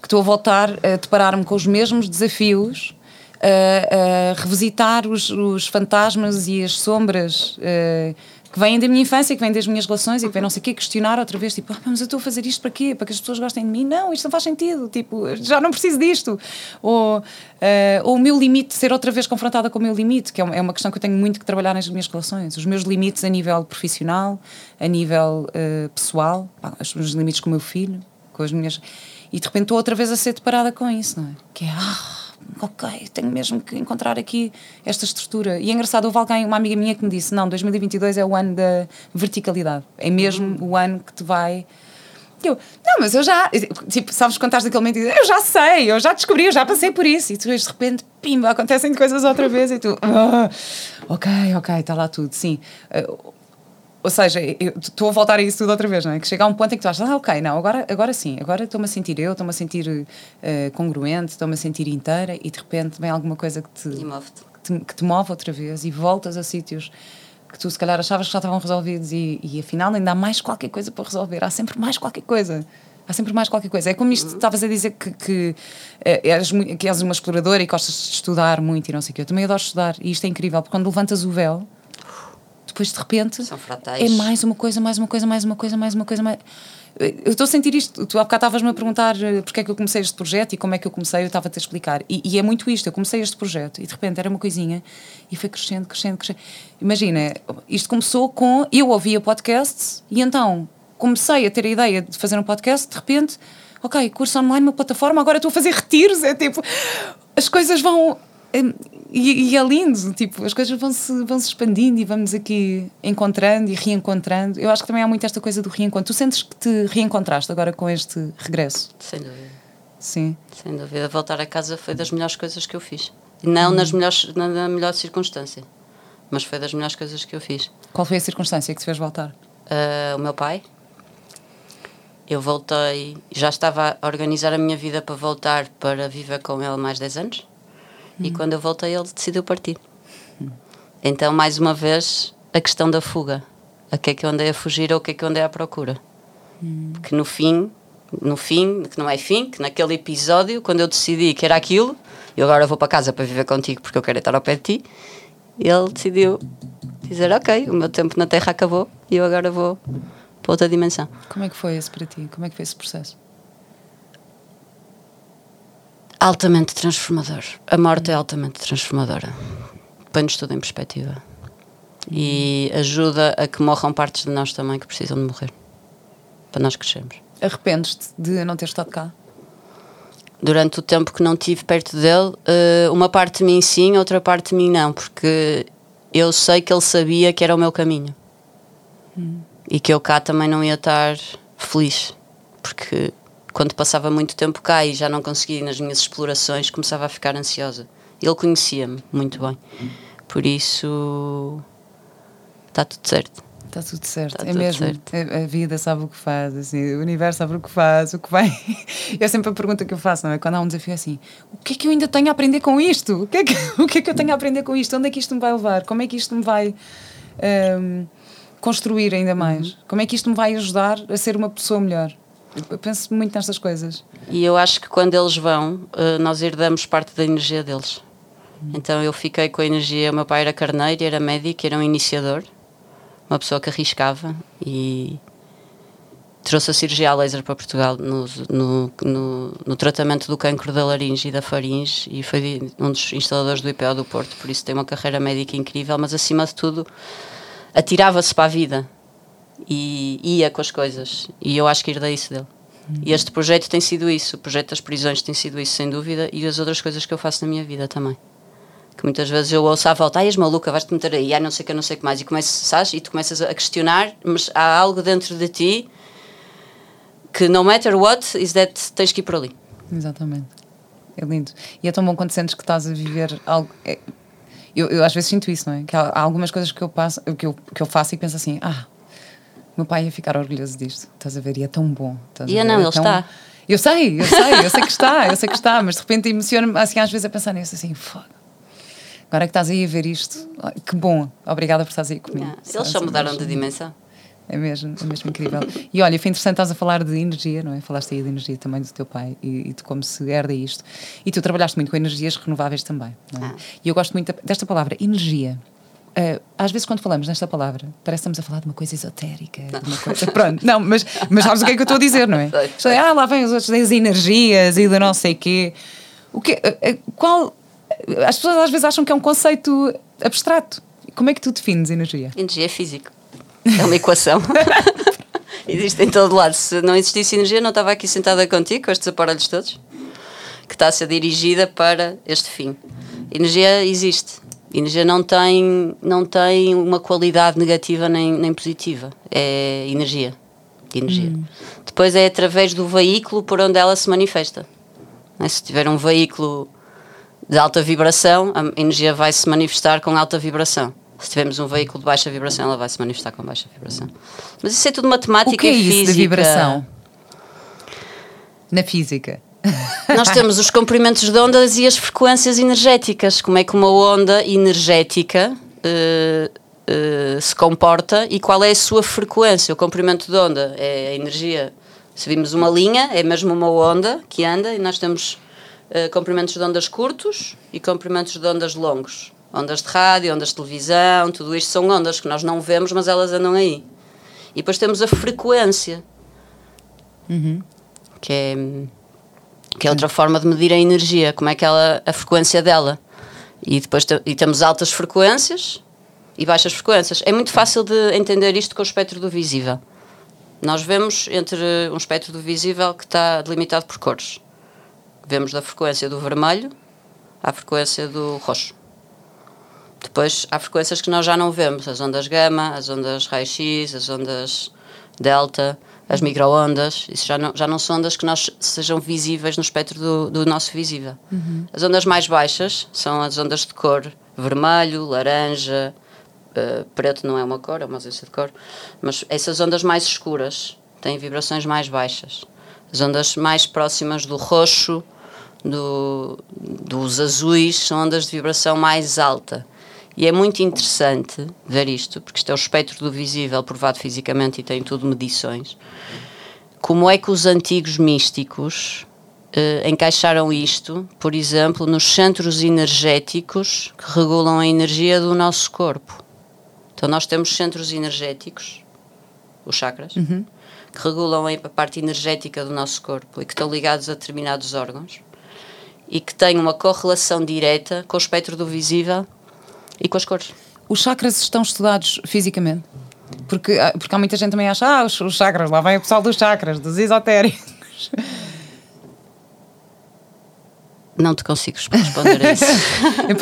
que estou a voltar a deparar-me com os mesmos desafios, a, a revisitar os, os fantasmas e as sombras a, que vêm da minha infância, que vêm das minhas relações e que vêm não sei o quê, questionar outra vez, tipo, ah, mas eu estou a fazer isto para quê? Para que as pessoas gostem de mim? Não, isto não faz sentido, tipo, já não preciso disto. Ou, uh, ou o meu limite, ser outra vez confrontada com o meu limite, que é uma questão que eu tenho muito que trabalhar nas minhas relações. Os meus limites a nível profissional, a nível uh, pessoal, pá, os meus limites com o meu filho, com as minhas... E de repente estou outra vez a ser deparada com isso, não é? Que é, ah, ok, tenho mesmo que encontrar aqui esta estrutura. E é engraçado, houve alguém, uma amiga minha que me disse, não, dois mil e vinte e dois é o ano da verticalidade, é mesmo uhum. o ano que te vai... Eu, não, mas eu já, tipo, sabes contar daquele momento, eu já sei, eu já descobri, eu já passei por isso. E tu de repente, pimba, acontecem coisas outra vez e tu, ah, ok, ok, está lá tudo, sim. Uh, ou seja, estou a voltar a isso tudo outra vez, não é? Que chega a um ponto em que tu achas, ah, ok, não, agora, agora sim, agora estou-me a sentir eu, estou-me a sentir uh, congruente, estou-me a sentir inteira e de repente vem alguma coisa que te, que te, que te move outra vez e voltas a sítios que tu se calhar achavas que já estavam resolvidos e, e afinal ainda há mais qualquer coisa para resolver, há sempre mais qualquer coisa. há sempre mais qualquer coisa. É como isto, estavas a dizer que, que, eras, que eras uma exploradora e gostas de estudar muito e não sei o quê. Eu também adoro estudar e isto é incrível, porque quando levantas o véu, depois de repente é mais uma coisa, mais uma coisa, mais uma coisa, mais uma coisa, mais... Eu estou a sentir isto. Tu há bocado estavas-me a perguntar porque é que eu comecei este projeto e como é que eu comecei, eu estava-te a explicar. E, e é muito isto, eu comecei este projeto e de repente era uma coisinha e foi crescendo, crescendo, crescendo. Imagina, isto começou com... Eu ouvia podcasts e então comecei a ter a ideia de fazer um podcast, de repente, ok, curso online, uma plataforma, agora estou a fazer retiros, é tipo... As coisas vão... E, e é lindo, tipo, as coisas vão-se, vão-se expandindo e vamos aqui encontrando e reencontrando. Eu acho que também há muito esta coisa do reencontro. Tu sentes que te reencontraste agora com este regresso? Sem dúvida. Sim. Sem dúvida. Voltar a casa foi das melhores coisas que eu fiz. Não hum. nas melhores, na, na melhor circunstância, mas foi das melhores coisas que eu fiz. Qual foi a circunstância que te fez voltar? Uh, o meu pai. Eu voltei, já estava a organizar a minha vida para voltar para viver com ele mais dez anos. E quando eu voltei, ele decidiu partir. Então, mais uma vez, a questão da fuga. A que é que eu andei a fugir ou o que é que eu andei à procura? Porque no fim, no fim, que não é fim, que naquele episódio, quando eu decidi que era aquilo, eu agora vou para casa para viver contigo porque eu quero estar ao pé de ti, ele decidiu dizer, ok, o meu tempo na Terra acabou e eu agora vou para outra dimensão. Como é que foi esse para ti? Como é que foi esse processo? Altamente transformador. A morte é altamente transformadora. Põe-nos tudo em perspectiva. E ajuda a que morram partes de nós também que precisam de morrer. Para nós crescermos. Arrependes-te de não ter estado cá? Durante o tempo que não estive perto dele, uma parte de mim sim, outra parte de mim não. Porque eu sei que ele sabia que era o meu caminho. Hum. E que eu cá também não ia estar feliz. Porque... Quando passava muito tempo cá e já não conseguia nas minhas explorações, começava a ficar ansiosa. Ele conhecia-me muito bem. Por isso, está tudo certo. Está tudo certo. Está é tudo mesmo. Certo. A, a vida sabe o que faz, assim, o universo sabe o que faz, o que vai... É sempre a pergunta que eu faço, não é? Quando há um desafio assim, o que é que eu ainda tenho a aprender com isto? O que é que, o que, é que eu tenho a aprender com isto? Onde é que isto me vai levar? Como é que isto me vai... Um, construir ainda mais? Uhum. Como é que isto me vai ajudar a ser uma pessoa melhor? Eu penso muito nestas coisas. E eu acho que quando eles vão, nós herdamos parte da energia deles. Então eu fiquei com a energia. O meu pai era carneiro, era médico, era um iniciador, uma pessoa que arriscava. E trouxe a cirurgia a laser para Portugal no, no, no, no tratamento do cancro da laringe e da faringe. E foi um dos instaladores do I P O do Porto. Por isso tem uma carreira médica incrível. Mas acima de tudo, atirava-se para a vida e ia com as coisas, e eu acho que herdei isso dele. Uhum. E este projeto tem sido isso, o projeto das prisões tem sido isso, sem dúvida, e as outras coisas que eu faço na minha vida também, que muitas vezes eu ouço à volta, ai, és maluca, vais-te meter aí, ai, não sei o que, não sei o que mais, e começas, e tu começas a questionar, mas há algo dentro de ti que no matter what is that, tens que ir por ali. Exatamente, é lindo. E é tão bom quando sentes que estás a viver algo... É... eu, eu às vezes sinto isso, não é? Que há, há algumas coisas que eu, passo, que, eu, que eu faço e penso assim, ah, meu pai ia ficar orgulhoso disto, estás a ver, e é tão bom. E yeah, não, é ele tão... está. Eu sei, eu sei, eu sei que está, eu sei que está, mas de repente emociono-me assim às vezes a pensar nisso, assim, foda. Agora que estás aí a ver isto, que bom, obrigada por estares aí comigo. Yeah. Eles só mudaram de dimensão. É mesmo, é mesmo incrível. E olha, foi interessante, estás a falar de energia, não é? Falaste aí de energia também do teu pai e, e de como se herda isto. E tu trabalhaste muito com energias renováveis também, não é? Ah. E eu gosto muito desta palavra, energia. Uh, às vezes quando falamos nesta palavra parece que estamos a falar de uma coisa esotérica, de uma coisa... Pronto, não, mas, mas sabes o que é que eu estou a dizer, não é? Ah, lá vêm os outros das energias e do não sei quê. O quê? Qual... As pessoas às vezes acham que é um conceito abstrato. Como é que tu defines energia? Energia é físico. É uma equação. Existe em todo lado. Se não existisse energia, não estava aqui sentada contigo com estes aparelhos todos, que está a ser dirigida para este fim. Energia existe. Energia não tem, não tem uma qualidade negativa nem, nem positiva. É energia. energia. Hum. Depois é através do veículo por onde ela se manifesta. Se tiver um veículo de alta vibração, a energia vai se manifestar com alta vibração. Se tivermos um veículo de baixa vibração, ela vai se manifestar com baixa vibração. Mas isso é tudo matemática e física. O que é isso de vibração? Na física. Nós temos os comprimentos de ondas e as frequências energéticas. Como é que uma onda energética uh, uh, se comporta e qual é a sua frequência? O comprimento de onda é a energia Seguimos uma linha, é mesmo uma onda que anda, e nós temos uh, comprimentos de ondas curtos e comprimentos de ondas longos. Ondas de rádio, ondas de televisão, tudo isto são ondas que nós não vemos, mas elas andam aí. E depois temos a frequência, uhum. que, é, que é outra forma de medir a energia, como é que ela, a frequência dela. E depois te, e temos altas frequências e baixas frequências. É muito fácil de entender isto com o espectro do visível. Nós vemos entre um espectro do visível que está delimitado por cores. Vemos da frequência do vermelho à frequência do roxo. Depois há frequências que nós já não vemos, as ondas gama, as ondas raio-x, as ondas delta, as micro-ondas. Isso já não, já não são ondas que nós sejam visíveis no espectro do, do nosso visível. Uhum. As ondas mais baixas são as ondas de cor vermelho, laranja, uh, preto não é uma cor, é uma ausência de cor, mas essas ondas mais escuras têm vibrações mais baixas. As ondas mais próximas do roxo, do, dos azuis, são ondas de vibração mais alta. E é muito interessante ver isto, porque isto é o espectro do visível provado fisicamente e tem tudo medições. Como é que os antigos místicos eh, encaixaram isto, por exemplo, nos centros energéticos que regulam a energia do nosso corpo? Então nós temos centros energéticos, os chakras, uhum. que regulam a parte energética do nosso corpo e que estão ligados a determinados órgãos e que têm uma correlação direta com o espectro do visível e com as cores. Os chakras estão estudados fisicamente? Porque, porque há muita gente também acha, ah, os, os chakras, lá vem o pessoal dos chakras, dos esotéricos. Não te consigo responder a isso.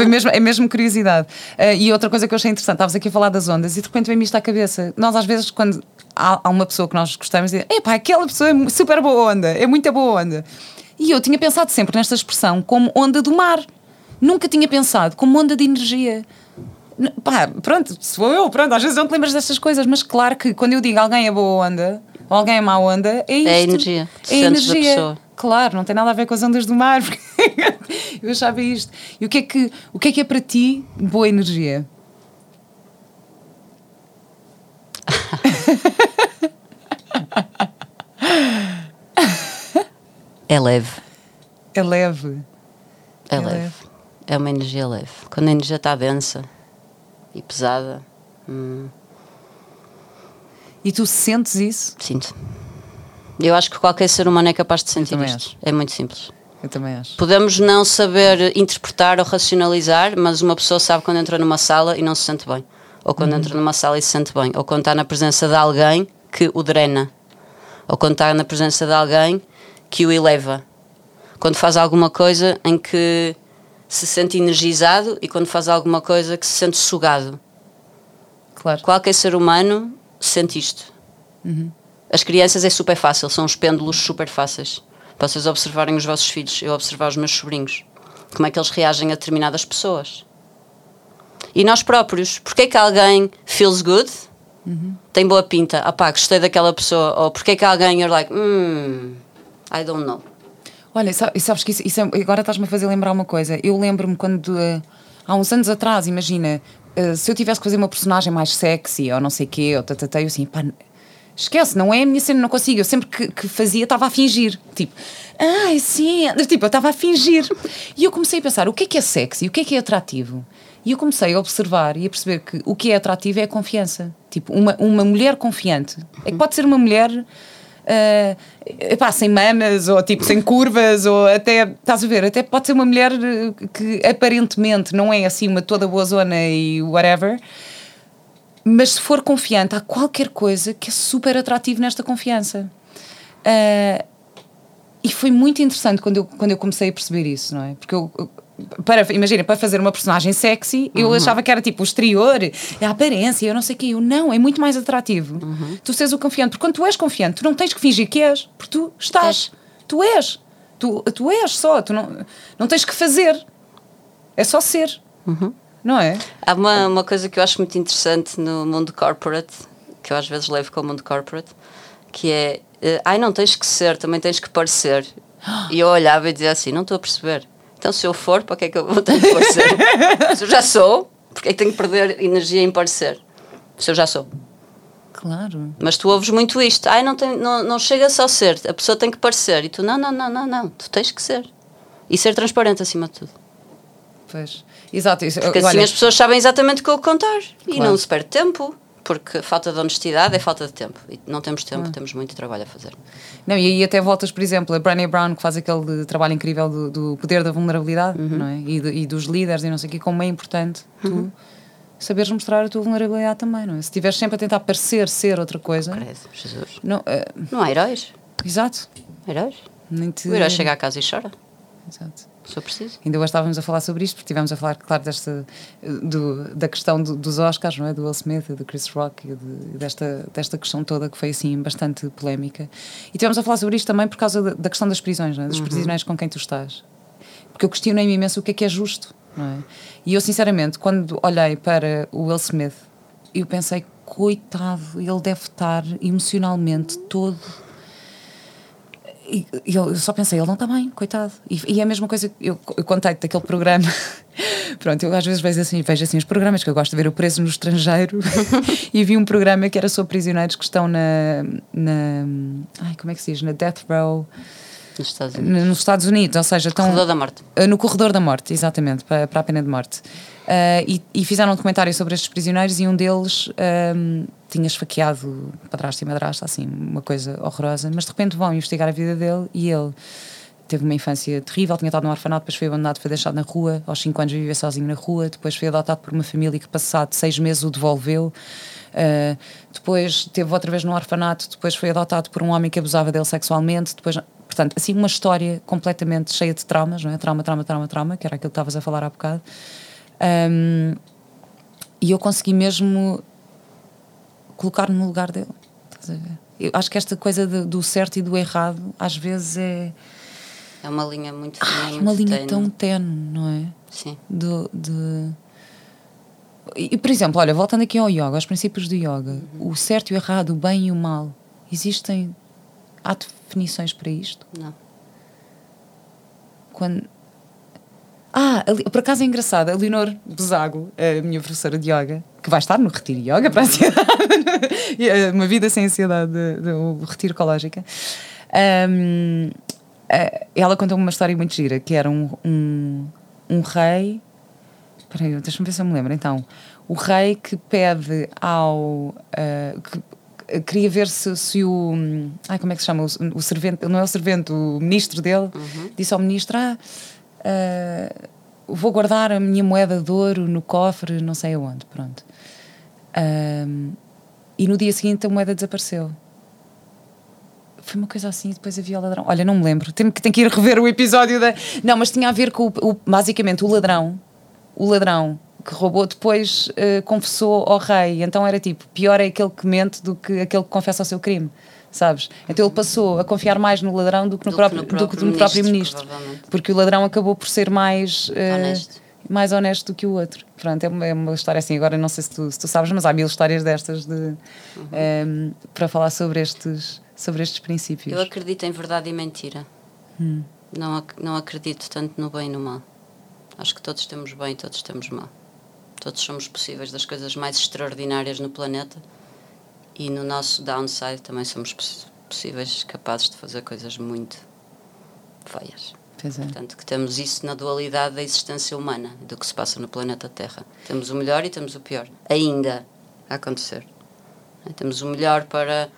é, mesmo, é mesmo curiosidade. Uh, e outra coisa que eu achei interessante, estavas aqui a falar das ondas e de repente vem-me isto à cabeça. Nós às vezes, quando há, há uma pessoa que nós gostamos, dizemos, epá, aquela pessoa é super boa onda, é muito boa onda. E eu tinha pensado sempre nesta expressão como onda do mar. Nunca tinha pensado como onda de energia. Pá, pronto, se for eu, pronto, às vezes não te lembras destas coisas, mas claro que quando eu digo alguém é boa onda ou alguém é má onda, é isto. É a energia. É a energia. Da pessoa. Claro, não tem nada a ver com as ondas do mar, porque eu achava isto. E o que é que, o que é que é para ti boa energia? É leve. É leve. É, é leve. leve, é uma energia leve. Quando a energia está densa e pesada. Hum. E tu sentes isso? Sinto. Eu acho que qualquer ser humano é capaz de sentir isto. Acho. É muito simples. Eu também acho. Podemos não saber interpretar ou racionalizar, mas uma pessoa sabe quando entra numa sala e não se sente bem. Ou quando hum. entra numa sala e se sente bem. Ou quando está na presença de alguém que o drena. Ou quando está na presença de alguém que o eleva. Quando faz alguma coisa em que se sente energizado e quando faz alguma coisa que se sente sugado. Claro. Qualquer ser humano sente isto. Uhum. As crianças é super fácil, são os pêndulos super fáceis. Para vocês observarem os vossos filhos, eu observar os meus sobrinhos, como é que eles reagem a determinadas pessoas. E nós próprios, porque é que alguém feels good, uhum. tem boa pinta, ah pá, gostei daquela pessoa, ou porque é que alguém you're like, hmm, I don't know. Olha, sabes que isso, isso é, agora estás-me a fazer lembrar uma coisa. Eu lembro-me quando, uh, há uns anos atrás, imagina, uh, se eu tivesse que fazer uma personagem mais sexy ou não sei o quê, ou tatatei, eu assim, pá, esquece, não é a minha cena, não consigo. Eu sempre que, que fazia estava a fingir. Tipo, ai, ah, sim, tipo, eu estava a fingir. E eu comecei a pensar, o que é que é sexy, o que é que é atrativo? E eu comecei a observar e a perceber que o que é atrativo é a confiança. Tipo, uma, uma mulher confiante. É que pode ser uma mulher... Uh, epá, sem mamas ou tipo sem curvas ou até, estás a ver, até pode ser uma mulher que aparentemente não é assim uma toda boa zona e whatever, mas se for confiante há qualquer coisa que é super atrativo nesta confiança. Uh, e foi muito interessante quando eu, quando eu comecei a perceber isso, não é? Porque eu, eu para, imagina, para fazer uma personagem sexy, eu uhum. achava que era tipo o exterior, a aparência, eu não sei o que. Eu, não, é muito mais atrativo. Uhum. Tu seres o confiante, porque quando tu és confiante, tu não tens que fingir que és, porque tu estás. É. Tu és. Tu, tu és só. Tu não, não tens que fazer. É só ser. Uhum. Não é? Há uma, uma coisa que eu acho muito interessante no mundo corporate, que eu às vezes levo com o mundo corporate, que é: uh, ai, não tens que ser, também tens que parecer. E eu olhava e dizia assim: não estou a perceber. Então se eu for, para que é que eu vou ter de parecer? Se eu já sou, porque é que tenho que perder energia em parecer? Se eu já sou. Claro. Mas tu ouves muito isto. Ai, não, tem, não, não chega só a ser. A pessoa tem que parecer. E tu, não, não, não, não, não. Tu tens que ser. E ser transparente acima de tudo. Pois. Exato. Isso, porque assim olha... as pessoas sabem exatamente o que eu contar. E claro. Não se perde tempo. Porque falta de honestidade é falta de tempo. E não temos tempo, ah. temos muito trabalho a fazer. Não, e aí até voltas, por exemplo, a Brené Brown, que faz aquele trabalho incrível do, do poder da vulnerabilidade, uhum. não é? E, de, e dos líderes e não sei o quê, como é importante uhum. tu saberes mostrar a tua vulnerabilidade também, não é? Se estiveres sempre a tentar parecer ser outra coisa... Parece, Jesus. Não, uh... não há heróis. Exato. Heróis. Nem te... O herói chega à casa e chora. Exato. Só preciso. Ainda hoje estávamos a falar sobre isto, porque estivemos a falar, claro, desta, do, da questão do, dos Oscars, não é? Do Will Smith e do Chris Rock e de, desta, desta questão toda que foi assim bastante polémica. E estivemos a falar sobre isto também por causa da, da questão das prisões, não é? Dos uhum. prisioneiros com quem tu estás. Porque eu questionei-me imenso o que é que é justo, não é? E eu, sinceramente, quando olhei para o Will Smith, eu pensei, coitado, ele deve estar emocionalmente todo... E eu só pensei, ele não está bem, coitado. E, e é a mesma coisa que eu, eu contei-te daquele programa. Pronto, eu às vezes vejo assim, vejo assim os programas que eu gosto de ver, o Preso no Estrangeiro. E vi um programa que era sobre prisioneiros que estão na, na ai, como é que se diz? Na Death Row nos Estados Unidos, nos Estados Unidos ou seja, estão corredor da morte. No corredor da morte, exatamente, para, para a pena de morte. Uh, e, e fizeram um documentário sobre estes prisioneiros e um deles um, tinha esfaqueado padrasto e madrasta, assim, uma coisa horrorosa, mas de repente vão investigar a vida dele e ele teve uma infância terrível, tinha estado num orfanato, depois foi abandonado, foi deixado na rua, aos cinco anos vivia sozinho na rua, depois foi adotado por uma família que passado seis meses o devolveu, uh, depois teve outra vez num orfanato, depois foi adotado por um homem que abusava dele sexualmente, depois... Portanto, assim uma história completamente cheia de traumas, não é? Trauma, trauma, trauma, trauma, que era aquilo que estavas a falar há bocado. Um, e eu consegui mesmo colocar-me no lugar dele. Estás a ver? Eu acho que esta coisa de, do certo e do errado às vezes é... É uma linha muito fina, ah, muito uma linha tenue. Tão tenue, não é? Sim. Do, de... E, por exemplo, olha, voltando aqui ao yoga, aos princípios do yoga, uhum. o certo e o errado, o bem e o mal, existem... Há definições para isto? Não. Quando... Ah, ali, por acaso é engraçado, a Leonor Buzaglo, a minha professora de yoga, que vai estar no Retiro Yoga para a ansiedade, uma vida sem ansiedade, o Retiro Cológica, um, ela contou-me uma história muito gira, que era um, um, um rei... Espera aí, deixa-me ver se eu me lembro. Então, o rei que pede ao... Uh, que, queria ver se, se o... Ai, como é que se chama? O, o servente... Não é o servente, o ministro dele. Uhum. Disse ao ministro, ah, uh, vou guardar a minha moeda de ouro no cofre, não sei aonde. Pronto. Um, e no dia seguinte a moeda desapareceu. Foi uma coisa assim, e depois havia o ladrão. Olha, não me lembro. Tenho que, tenho que ir rever o episódio da... Não, mas tinha a ver com, o, o, basicamente, o ladrão. O ladrão... que roubou, depois uh, confessou ao rei, então era tipo, pior é aquele que mente do que aquele que confessa o seu crime, sabes? Então ele passou a confiar mais no ladrão do que no, do próprio, que no, próprio, do que no ministro, próprio ministro, porque o ladrão acabou por ser mais uh, honesto. mais honesto do que o outro. Pronto, é uma, é uma história assim, agora não sei se tu, se tu sabes, mas há mil histórias destas de, uhum. um, para falar sobre estes, sobre estes princípios. Eu acredito em verdade e mentira. Hum. Não, ac- não acredito tanto no bem e no mal. Acho que todos temos bem e todos temos mal. Todos somos possíveis das coisas mais extraordinárias no planeta e no nosso downside também somos poss- possíveis, capazes de fazer coisas muito feias. Pois é. Portanto, que temos isso na dualidade da existência humana, do que se passa no planeta Terra. Temos o melhor e temos o pior, ainda a acontecer. Temos o melhor para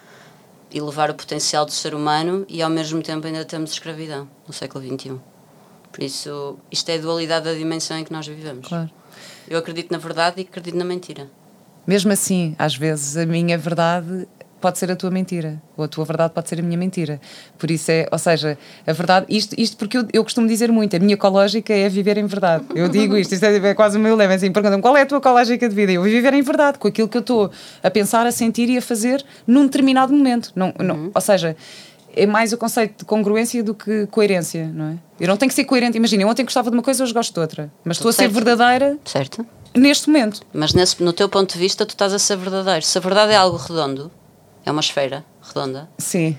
elevar o potencial do ser humano e ao mesmo tempo ainda temos escravidão no século vinte e um. Por isso, isto é a dualidade da dimensão em que nós vivemos. Claro. Eu acredito na verdade e acredito na mentira. Mesmo assim, às vezes a minha verdade pode ser a tua mentira, ou a tua verdade pode ser a minha mentira. Por isso é, ou seja, a verdade, isto, isto porque eu, eu costumo dizer muito, a minha ecológica é viver em verdade. Eu digo isto, isto é, é quase o meu lema, assim, perguntam-me qual é a tua ecológica de vida? Eu vou viver em verdade, com aquilo que eu estou a pensar, a sentir e a fazer num determinado momento. Não, não, uhum. Ou seja, é mais o conceito de congruência do que coerência, não é? Eu não tenho que ser coerente. Imagina, eu ontem gostava de uma coisa, hoje gosto de outra. Mas estou a ser verdadeira certo. Neste momento. Mas nesse, no teu ponto de vista tu estás a ser verdadeiro. Se a verdade é algo redondo, é uma esfera redonda. Sim.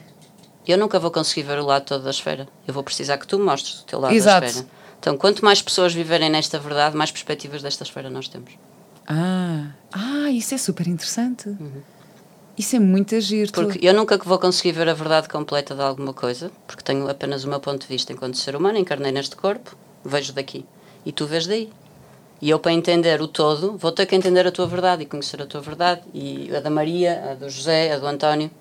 Eu nunca vou conseguir ver o lado todo da esfera. Eu vou precisar que tu mostres o teu lado Exato. Da esfera. Então quanto mais pessoas viverem nesta verdade, mais perspectivas desta esfera nós temos. Ah, ah isso é super interessante. Uhum. Isso é muito agir. Porque eu nunca vou conseguir ver a verdade completa de alguma coisa, porque tenho apenas o meu ponto de vista enquanto ser humano, encarnei neste corpo, vejo daqui. E tu vês daí. E eu, para entender o todo, vou ter que entender a tua verdade e conhecer a tua verdade, e a da Maria, a do José, a do António.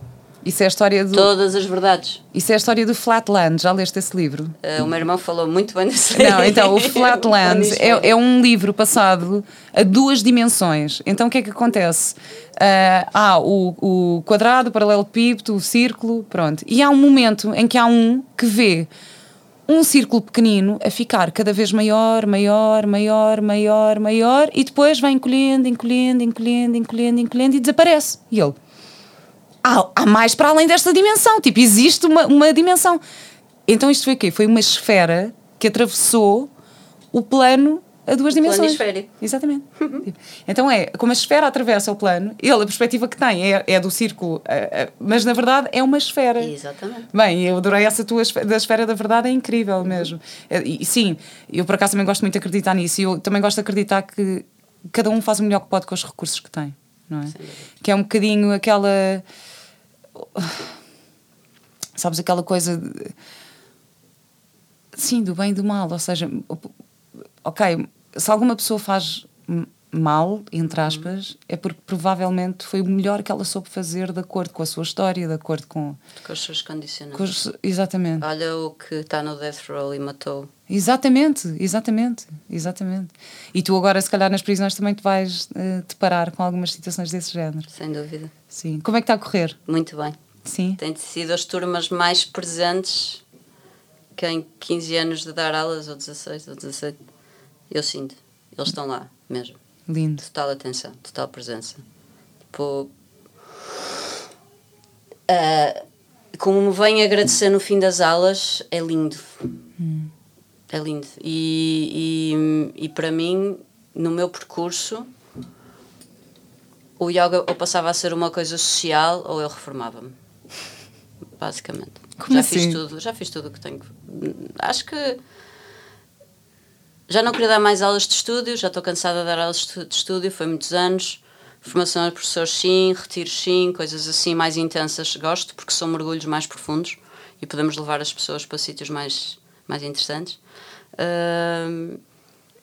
Isso é a história do... Todas as verdades. Isso é a história do Flatland, já leste esse livro? Uh, o meu irmão falou muito bem desse livro. Não, então, o Flatland é, é um livro passado a duas dimensões. Então, o que é que acontece? Uh, há o, o quadrado, o paralelepípedo, o círculo, pronto. E há um momento em que há um que vê um círculo pequenino a ficar cada vez maior, maior, maior, maior, maior, e depois vai encolhendo, encolhendo, encolhendo, encolhendo, encolhendo e desaparece. E ele... Ah, há mais para além desta dimensão, tipo, existe uma, uma dimensão. Então isto foi o quê? Foi uma esfera que atravessou o plano a duas dimensões. Planisféria. Exatamente. Uhum. Então é, como a esfera atravessa o plano, ele, a perspectiva que tem é, é do círculo, mas na verdade é uma esfera. Exatamente. Bem, eu adorei essa tua esfera, da esfera da verdade, é incrível mesmo. E, sim, eu por acaso também gosto muito de acreditar nisso, e eu também gosto de acreditar que cada um faz o melhor que pode com os recursos que tem, não é? Sim. Que é um bocadinho aquela... Sabes, aquela coisa de... Sim, do bem e do mal. Ou seja, ok, se alguma pessoa faz mal, entre aspas, é porque provavelmente foi o melhor que ela soube fazer, de acordo com a sua história, de acordo com... Com os seus condicionamentos. Com os... Exatamente. Olha o que está no death roll e matou. Exatamente, exatamente, exatamente. E tu agora, se calhar, nas prisões também te vais uh, deparar com algumas situações desse género. Sem dúvida. Sim. Como é que está a correr? Muito bem. Sim. Tem sido as turmas mais presentes que em quinze anos de dar aulas, ou dezasseis, ou dezassete, eu sinto. Eles estão lá mesmo. Lindo. Total atenção, total presença. Tipo... Uh, como me vêm agradecer no fim das aulas, é lindo. Hum. É lindo. E, e, e para mim, no meu percurso, o yoga ou passava a ser uma coisa social ou eu reformava-me. Basicamente. Como já assim? Fiz tudo, já fiz tudo o que tenho. Acho que já não queria dar mais aulas de estúdio, já estou cansada de dar aulas de estúdio, foi muitos anos. Formação de professores, sim, retiros, sim, coisas assim mais intensas, gosto, porque são mergulhos mais profundos e podemos levar as pessoas para sítios mais... mais interessantes. Uh,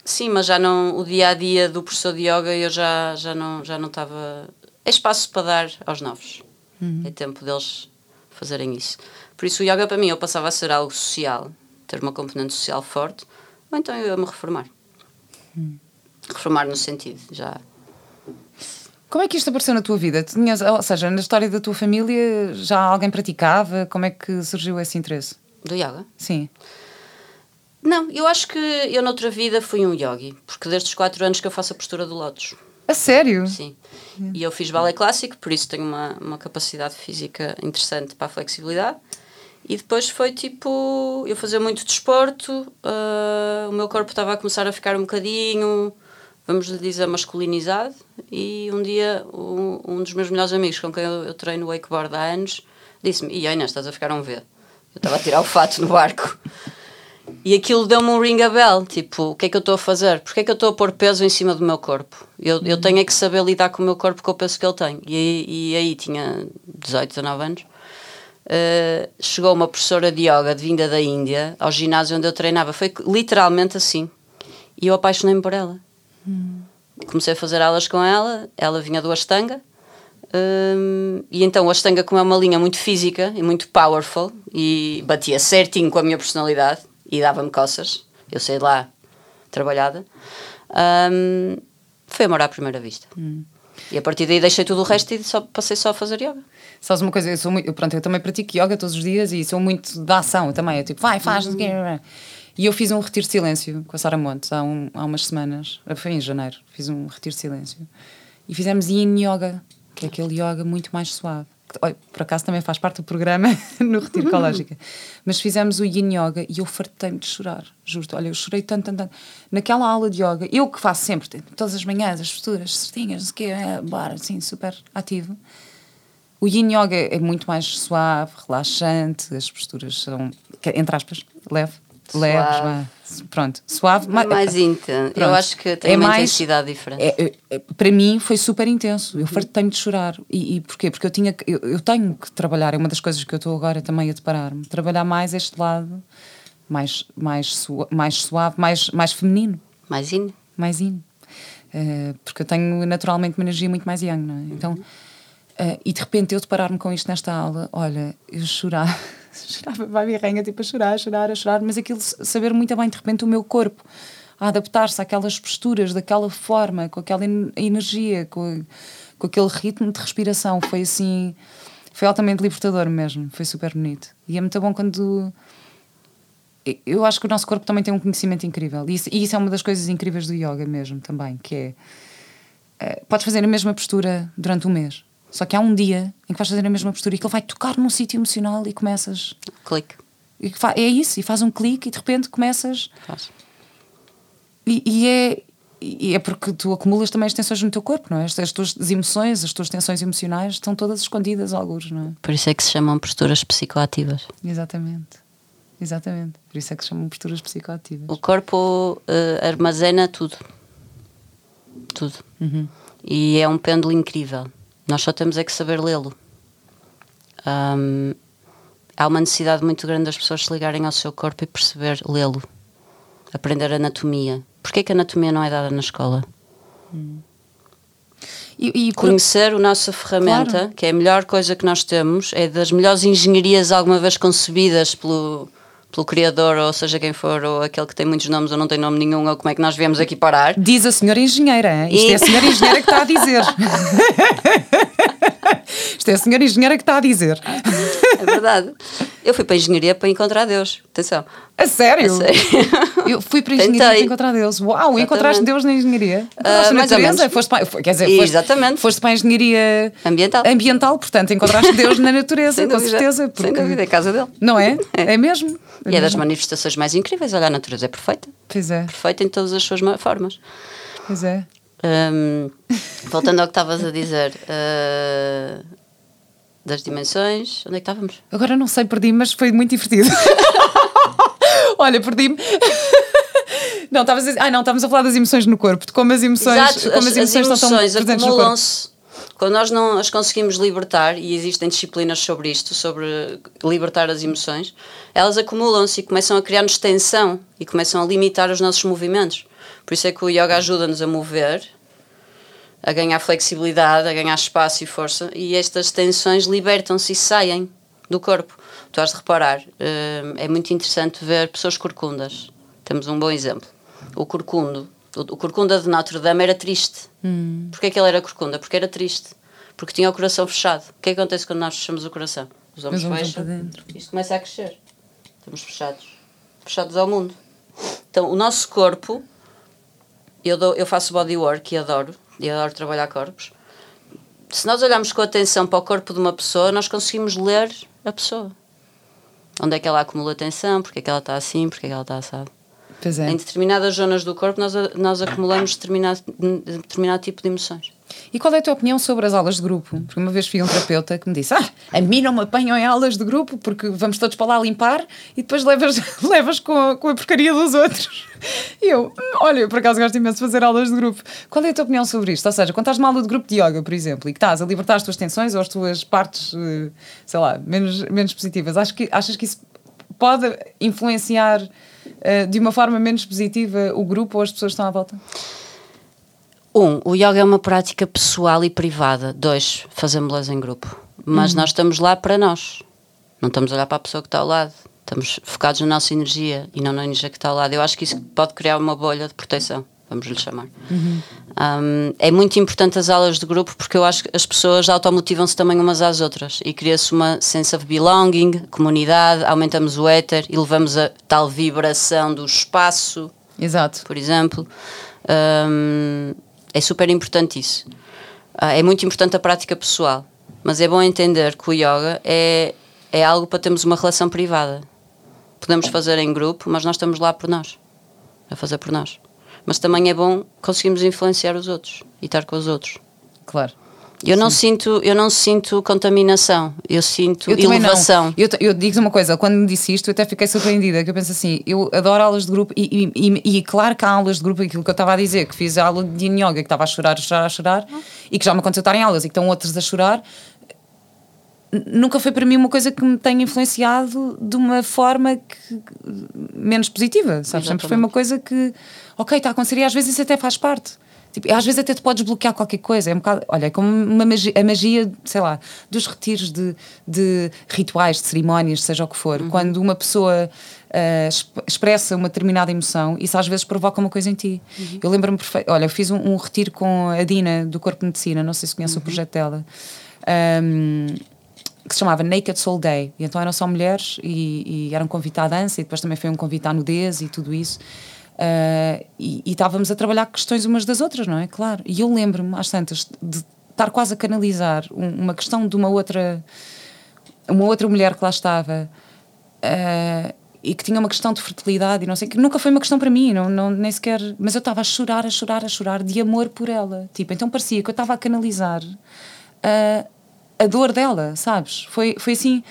sim, mas já não... O dia-a-dia do professor de yoga eu já, já não já não estava... É espaço para dar aos novos. Uhum. É tempo deles fazerem isso. Por isso o yoga para mim, eu passava a ser algo social, ter uma componente social forte, ou então eu ia me reformar. Uhum. Reformar no sentido, já... Como é que isto apareceu na tua vida? Tinhas, ou seja, na história da tua família já alguém praticava? Como é que surgiu esse interesse? Do yoga? Sim. Não, eu acho que eu noutra vida fui um yogi, porque desde os quatro anos que eu faço a postura do lótus. A sério? Sim. É. E eu fiz balé clássico, por isso tenho uma, uma capacidade física interessante para a flexibilidade. E depois foi tipo, eu fazia muito desporto, uh, o meu corpo estava a começar a ficar um bocadinho, vamos dizer, masculinizado. E um dia um, um dos meus melhores amigos com quem eu, eu treino wakeboard há anos disse-me: "E aí, Inês, estás a ficar um V." Eu estava a tirar o fato no barco. E aquilo deu-me um ring a bell, tipo, o que é que eu estou a fazer? Porque é que eu estou a pôr peso em cima do meu corpo? Eu, eu tenho é que saber lidar com o meu corpo, com o peso que ele tem. E, e aí tinha dezoito, dezanove anos, uh, chegou uma professora de yoga de vinda da Índia ao ginásio onde eu treinava, foi literalmente assim, e eu apaixonei-me por ela. Hum. Comecei a fazer aulas com ela, ela vinha do Ashtanga, um, e então o Ashtanga, como é uma linha muito física e muito powerful, e batia certinho com a minha personalidade, e dava-me coças, eu saí lá trabalhada, um, foi amor à primeira vista. Hum. E a partir daí deixei tudo o resto e só, passei só a fazer yoga. Sabes uma coisa, eu, sou muito, eu, pronto, eu também pratico yoga todos os dias e sou muito da ação também, eu tipo, vai, faz. Hum. E eu fiz um retiro de silêncio com a Sara Montes há, um, há umas semanas, foi em janeiro, fiz um retiro de silêncio e fizemos yin yoga, que é aquele yoga muito mais suave. Por acaso também faz parte do programa no Retiro Cológica. Mas fizemos o Yin Yoga e eu fartei-me de chorar, juro-te. Olha, eu chorei tanto, tanto, tanto. Naquela aula de yoga, eu que faço sempre, todas as manhãs, as posturas certinhas, não sei o quê, é, bora, assim, super ativo. O Yin Yoga é muito mais suave, relaxante, as posturas são, entre aspas, leve. suave. leves, mas, pronto, suave. Mais, mais intenso. Eu acho que tem é uma mais, intensidade diferente. É, é, para mim foi super intenso. Eu fartei-me de chorar. E, e porquê? Porque eu, tinha, eu, eu tenho que trabalhar. É uma das coisas que eu estou agora também a deparar-me. Trabalhar mais este lado, mais, mais, su, mais suave, mais, mais feminino. Mais in. Mais in. Uh, porque eu tenho naturalmente uma energia muito mais yang, não é? Uhum. Então... Uh, e de repente eu deparar-me com isto nesta aula, olha, eu chorava, chorava para a birrenha, tipo a chorar, a chorar, a chorar, mas aquilo saber muito bem de repente o meu corpo a adaptar-se àquelas posturas, daquela forma, com aquela energia, com, com aquele ritmo de respiração, foi assim, foi altamente libertador mesmo, foi super bonito. E é muito bom quando... Eu acho que o nosso corpo também tem um conhecimento incrível, e isso, e isso é uma das coisas incríveis do yoga mesmo também, que é... Uh, podes fazer a mesma postura durante um mês. Só que há um dia em que vais fazer a mesma postura e que ele vai tocar num sítio emocional e começas... Clique. E fa- é isso, e faz um clique e de repente começas... Faz. E, e, é, e é porque tu acumulas também as tensões no teu corpo, não é? As, as tuas emoções, as tuas tensões emocionais estão todas escondidas alguns, não é? Por isso é que se chamam posturas psicoativas. Exatamente. Exatamente. Por isso é que se chamam posturas psicoativas. O corpo uh, armazena tudo. Tudo. Uhum. E é um pêndulo incrível. Nós só temos é que saber lê-lo. Hum, há uma necessidade muito grande das pessoas se ligarem ao seu corpo e perceber lê-lo. Aprender anatomia. Porquê que a anatomia não é dada na escola? Hum. E, e por... Conhecer a nossa ferramenta, claro. Que é a melhor coisa que nós temos, é das melhores engenharias alguma vez concebidas pelo, pelo criador, ou seja quem for, ou aquele que tem muitos nomes ou não tem nome nenhum, ou como é que nós viemos aqui parar. Diz a senhora engenheira, hein? Isto e... é a senhora engenheira que está a dizer. Isto é a senhora engenheira que está a dizer. É verdade. Eu fui para a engenharia para encontrar Deus. Atenção. A sério? A sério. Eu fui para a engenharia para encontrar Deus. Uau, exatamente. Encontraste Deus na engenharia. Uh, mais ou menos. Foste para, quer dizer, foste, exatamente. Foste para a engenharia ambiental. ambiental, portanto, encontraste Deus na natureza, com dúvida. certeza. Porque... Sem dúvida, é a casa dele. Não é? É, é mesmo. É e mesmo. É das manifestações mais incríveis. Olha, a natureza é perfeita. Pois é. Perfeita em todas as suas formas. Pois é. Um, voltando ao que estavas a dizer uh, das dimensões, onde é que estávamos? Agora não sei, perdi-me, mas foi muito divertido. Olha, perdi-me. Não, estavas a... Ah, não, estávamos a falar das emoções no corpo, de como as emoções, Exato, como as, as emoções, as emoções estão presentes no corpo. Quando nós não as conseguimos libertar, e existem disciplinas sobre isto, sobre libertar as emoções, elas acumulam-se e começam a criar-nos tensão e começam a limitar os nossos movimentos. Por isso é que o yoga ajuda-nos a mover, a ganhar flexibilidade, a ganhar espaço e força, e estas tensões libertam-se e saem do corpo. Tu has de reparar, é muito interessante ver pessoas corcundas. Temos um bom exemplo. O corcundo, o corcunda de Notre Dame era triste. Hum. Porquê que ele era corcunda? Porque era triste. Porque tinha o coração fechado. O que é que acontece quando nós fechamos o coração? Os ombros fecham, isto começa a crescer. Estamos fechados. Fechados ao mundo. Então, o nosso corpo... Eu, dou, eu faço bodywork e adoro, e adoro trabalhar corpos. Se nós olharmos com atenção para o corpo de uma pessoa, nós conseguimos ler a pessoa. Onde é que ela acumula tensão, porque é que ela está assim, porque é que ela está assado. Pois é. Em determinadas zonas do corpo nós, nós acumulamos determinado, determinado tipo de emoções. E qual é a tua opinião sobre as aulas de grupo? Porque uma vez fui um terapeuta que me disse: ah, a mim não me apanham em aulas de grupo porque vamos todos para lá limpar e depois levas, levas com, a, com a porcaria dos outros. E eu, olha, eu por acaso gosto imenso de fazer aulas de grupo. Qual é a tua opinião sobre isto? Ou seja, quando estás numa aula de grupo de yoga, por exemplo, e que estás a libertar as tuas tensões ou as tuas partes, sei lá, menos, menos positivas, acho que, achas que isso pode influenciar uh, de uma forma menos positiva o grupo ou as pessoas que estão à volta? Um, o yoga é uma prática pessoal e privada. Dois, fazemos-las em grupo. Mas uhum. nós estamos lá para nós. Não estamos a olhar para a pessoa que está ao lado. Estamos focados na nossa energia e não na energia que está ao lado. Eu acho que isso pode criar uma bolha de proteção, vamos lhe chamar. Uhum. Um, é muito importante as aulas de grupo porque eu acho que as pessoas automotivam-se também umas às outras e cria-se uma sense of belonging, comunidade, aumentamos o éter, elevamos a tal vibração do espaço, Exato. por exemplo. Um, É super importante isso. É muito importante a prática pessoal. Mas é bom entender que o yoga é, é algo para termos uma relação privada. Podemos fazer em grupo, mas nós estamos lá por nós. A fazer por nós. Mas também é bom conseguirmos influenciar os outros. E estar com os outros. Claro. Eu não, sinto, eu não sinto contaminação, eu sinto eu elevação. Eu, eu digo-te uma coisa, quando me disse isto eu até fiquei surpreendida, que eu penso assim, eu adoro aulas de grupo e, e, e, e claro que há aulas de grupo, aquilo que eu estava a dizer, que fiz a aula de yin yoga, que estava a chorar, a chorar, a chorar, ah. e que já me aconteceu estar em aulas e que estão outros a chorar, nunca foi para mim uma coisa que me tenha influenciado de uma forma que, menos positiva, sabes? Sempre foi uma coisa que, ok, está a acontecer e às vezes isso até faz parte. Tipo, às vezes até te podes bloquear qualquer coisa, é um bocado, olha, é como uma magia, a magia, sei lá, dos retiros de, de rituais, de cerimónias, seja o que for. Uhum. Quando uma pessoa uh, expressa uma determinada emoção, isso às vezes provoca uma coisa em ti. Uhum. Eu lembro-me perfeito, olha, eu fiz um, um retiro com a Dina do Corpo de Medicina, não sei se conhece uhum. o projeto dela, um, que se chamava Naked Soul Day, e então eram só mulheres e, e eram convite à dança e depois também foi um convite à nudez e tudo isso. Uh, e, e estávamos a trabalhar questões umas das outras, não é? Claro. E eu lembro-me, às tantas, de estar quase a canalizar um, uma questão de uma outra, uma outra mulher que lá estava uh, e que tinha uma questão de fertilidade e não sei, que nunca foi uma questão para mim, não, não, nem sequer. Mas eu estava a chorar, a chorar, a chorar de amor por ela. Tipo, então parecia que eu estava a canalizar uh, a dor dela, sabes? Foi, foi assim.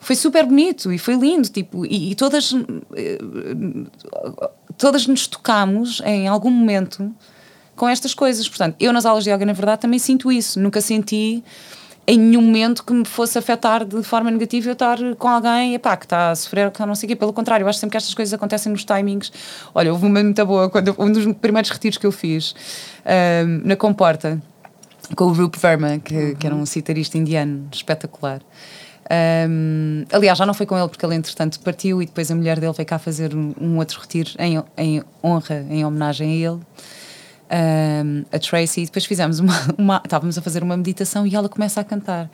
Foi super bonito e foi lindo, tipo, e, e todas, todas nos tocámos em algum momento com estas coisas. Portanto, eu nas aulas de yoga, na verdade, também sinto isso. Nunca senti em nenhum momento que me fosse afetar de forma negativa eu estar com alguém epá, que está a sofrer, que está não sei o quê. Pelo contrário, eu acho sempre que estas coisas acontecem nos timings. Olha, houve uma muito boa, quando, um dos primeiros retiros que eu fiz, um, na Comporta, com o Rup Verma, que, uhum. que era um citarista indiano espetacular. Um, aliás, já não foi com ele porque ele entretanto partiu e depois a mulher dele veio cá fazer um, um outro retiro em, em honra, em homenagem a ele, um, a Tracy, e depois fizemos uma, uma, estávamos a fazer uma meditação e ela começa a cantar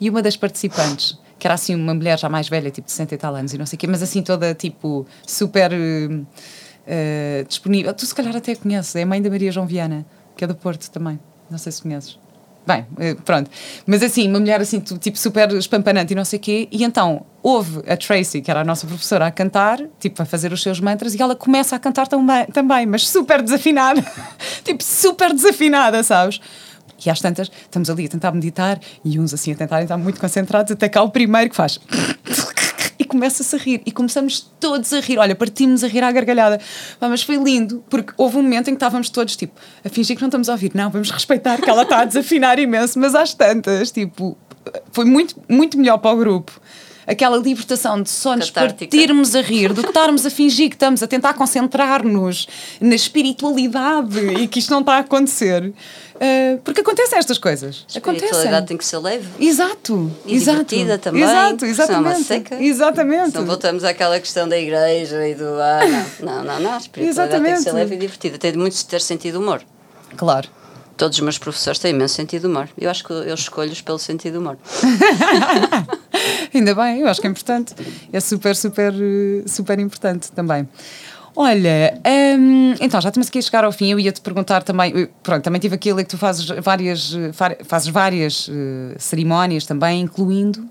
e uma das participantes, que era assim uma mulher já mais velha, tipo de sessenta e tal anos e não sei o quê, mas assim toda tipo super uh, uh, disponível, tu se calhar até conheces, é a mãe da Maria João Viana, que é do Porto também, não sei se conheces. Bem, pronto, mas assim, uma mulher assim, tipo super espampanante e não sei o quê, e então houve a Tracy, que era a nossa professora, a cantar, tipo a fazer os seus mantras, e ela começa a cantar também, mas super desafinada, tipo super desafinada, sabes? E às tantas, estamos ali a tentar meditar e uns assim a tentarem estar muito concentrados, até cá o primeiro que faz... E começa-se a rir, e começamos todos a rir, olha, partimos a rir à gargalhada. Mas foi lindo, porque houve um momento em que estávamos todos tipo, a fingir que não estamos a ouvir, não, vamos respeitar que ela está a desafinar imenso, mas às tantas, tipo, foi muito, muito melhor para o grupo. Aquela libertação de só nos partirmos a rir, do que estarmos a fingir que estamos a tentar concentrar-nos na espiritualidade e que isto não está a acontecer. Uh, porque acontecem estas coisas. A espiritualidade acontecem. Tem que ser leve. Exato. E exato. Divertida também. Exato, exatamente. Seca. Exatamente. Não voltamos àquela questão da igreja e do... Ah, não, não, não. não. A espiritualidade exatamente. Tem que ser leve e divertida. Tem de muito ter sentido humor. Claro. Todos os meus professores têm imenso sentido de humor. Eu acho que eu escolho-os pelo sentido de humor. Ainda bem, eu acho que é importante. É super, super, super importante também. Olha, um, então já estamos aqui a chegar ao fim. Eu ia-te perguntar também, eu, pronto, também tive aquilo que tu fazes várias, fazes várias uh, cerimónias também, incluindo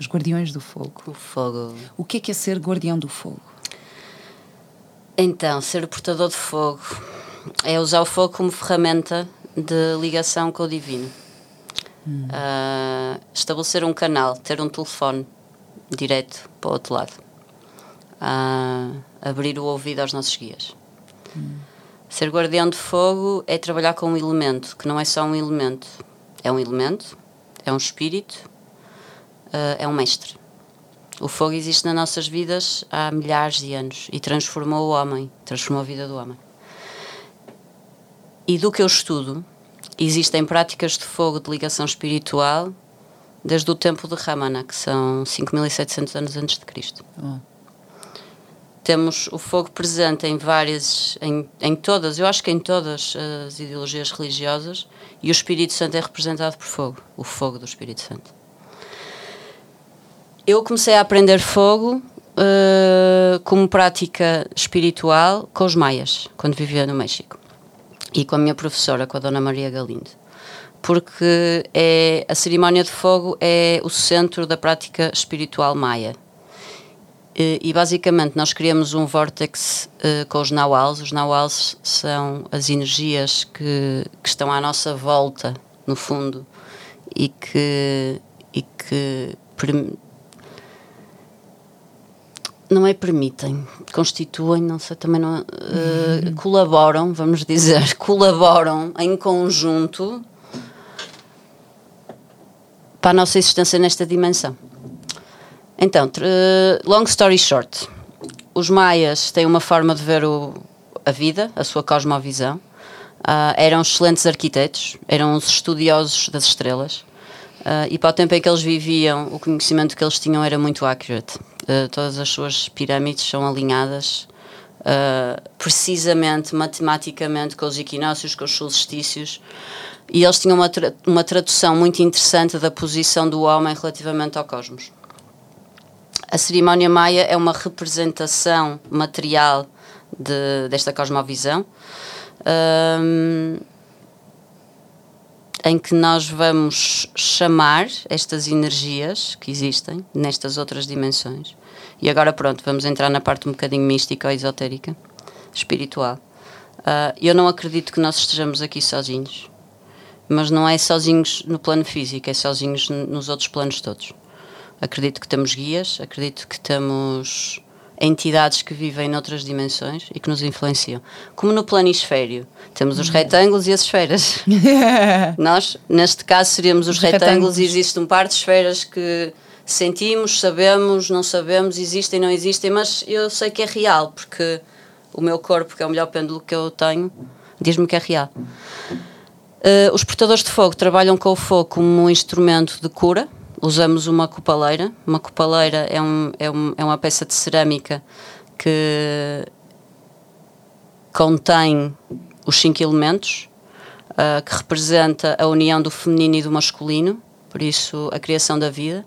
os Guardiões do Fogo. O fogo. O que é que é ser guardião do fogo? Então, ser o portador de fogo é usar o fogo como ferramenta de ligação com o divino. Hum. Uh, estabelecer um canal, ter um telefone direto para o outro lado, uh, abrir o ouvido aos nossos guias. Hum. Ser guardião de fogo é trabalhar com um elemento, que não é só um elemento, é um elemento, é um espírito, uh, é um mestre. O fogo existe nas nossas vidas há milhares de anos e transformou o homem, transformou a vida do homem. E do que eu estudo, existem práticas de fogo de ligação espiritual desde o tempo de Ramana, que são cinco mil e setecentos anos antes de Cristo. Ah. Temos o fogo presente em várias, em, em todas, eu acho que em todas as ideologias religiosas, e o Espírito Santo é representado por fogo, o fogo do Espírito Santo. Eu comecei a aprender fogo uh, como prática espiritual com os maias, quando vivia no México. E com a minha professora, com a Dona Maria Galindo, porque é, a cerimónia de fogo é o centro da prática espiritual maia. E, e basicamente nós criamos um vórtex uh, com os nauals. Os nauals são as energias que, que estão à nossa volta, no fundo, e que, e que per, não é permitem, constituem, não sei, também não, uhum. uh, colaboram, vamos dizer, colaboram em conjunto para a nossa existência nesta dimensão. Então, uh, long story short, os maias têm uma forma de ver o, a vida, a sua cosmovisão, uh, eram excelentes arquitetos, eram os estudiosos das estrelas, uh, e para o tempo em que eles viviam, o conhecimento que eles tinham era muito accurate. Uh, todas as suas pirâmides são alinhadas uh, precisamente, matematicamente, com os equinócios, com os solstícios, e eles tinham uma, tra- uma tradução muito interessante da posição do homem relativamente ao cosmos. A cerimónia maia é uma representação material de, desta cosmovisão, um, em que nós vamos chamar estas energias que existem nestas outras dimensões. E agora pronto, vamos entrar na parte um bocadinho mística ou esotérica, espiritual. Uh, eu não acredito que nós estejamos aqui sozinhos, mas não é sozinhos no plano físico, é sozinhos nos outros planos todos. Acredito que temos guias, acredito que temos entidades que vivem noutras dimensões e que nos influenciam. Como no planisfério, temos os retângulos e as esferas. Nós, neste caso, seríamos os, os retângulos, retângulos, e existe um par de esferas que sentimos, sabemos, não sabemos, existem, não existem, mas eu sei que é real, porque o meu corpo, que é o melhor pêndulo que eu tenho, diz-me que é real. Uh, os portadores de fogo trabalham com o fogo como um instrumento de cura. Usamos uma copaleira. Uma copaleira é, um, é, um, é uma peça de cerâmica que contém os cinco elementos, uh, que representa a união do feminino e do masculino, por isso a criação da vida.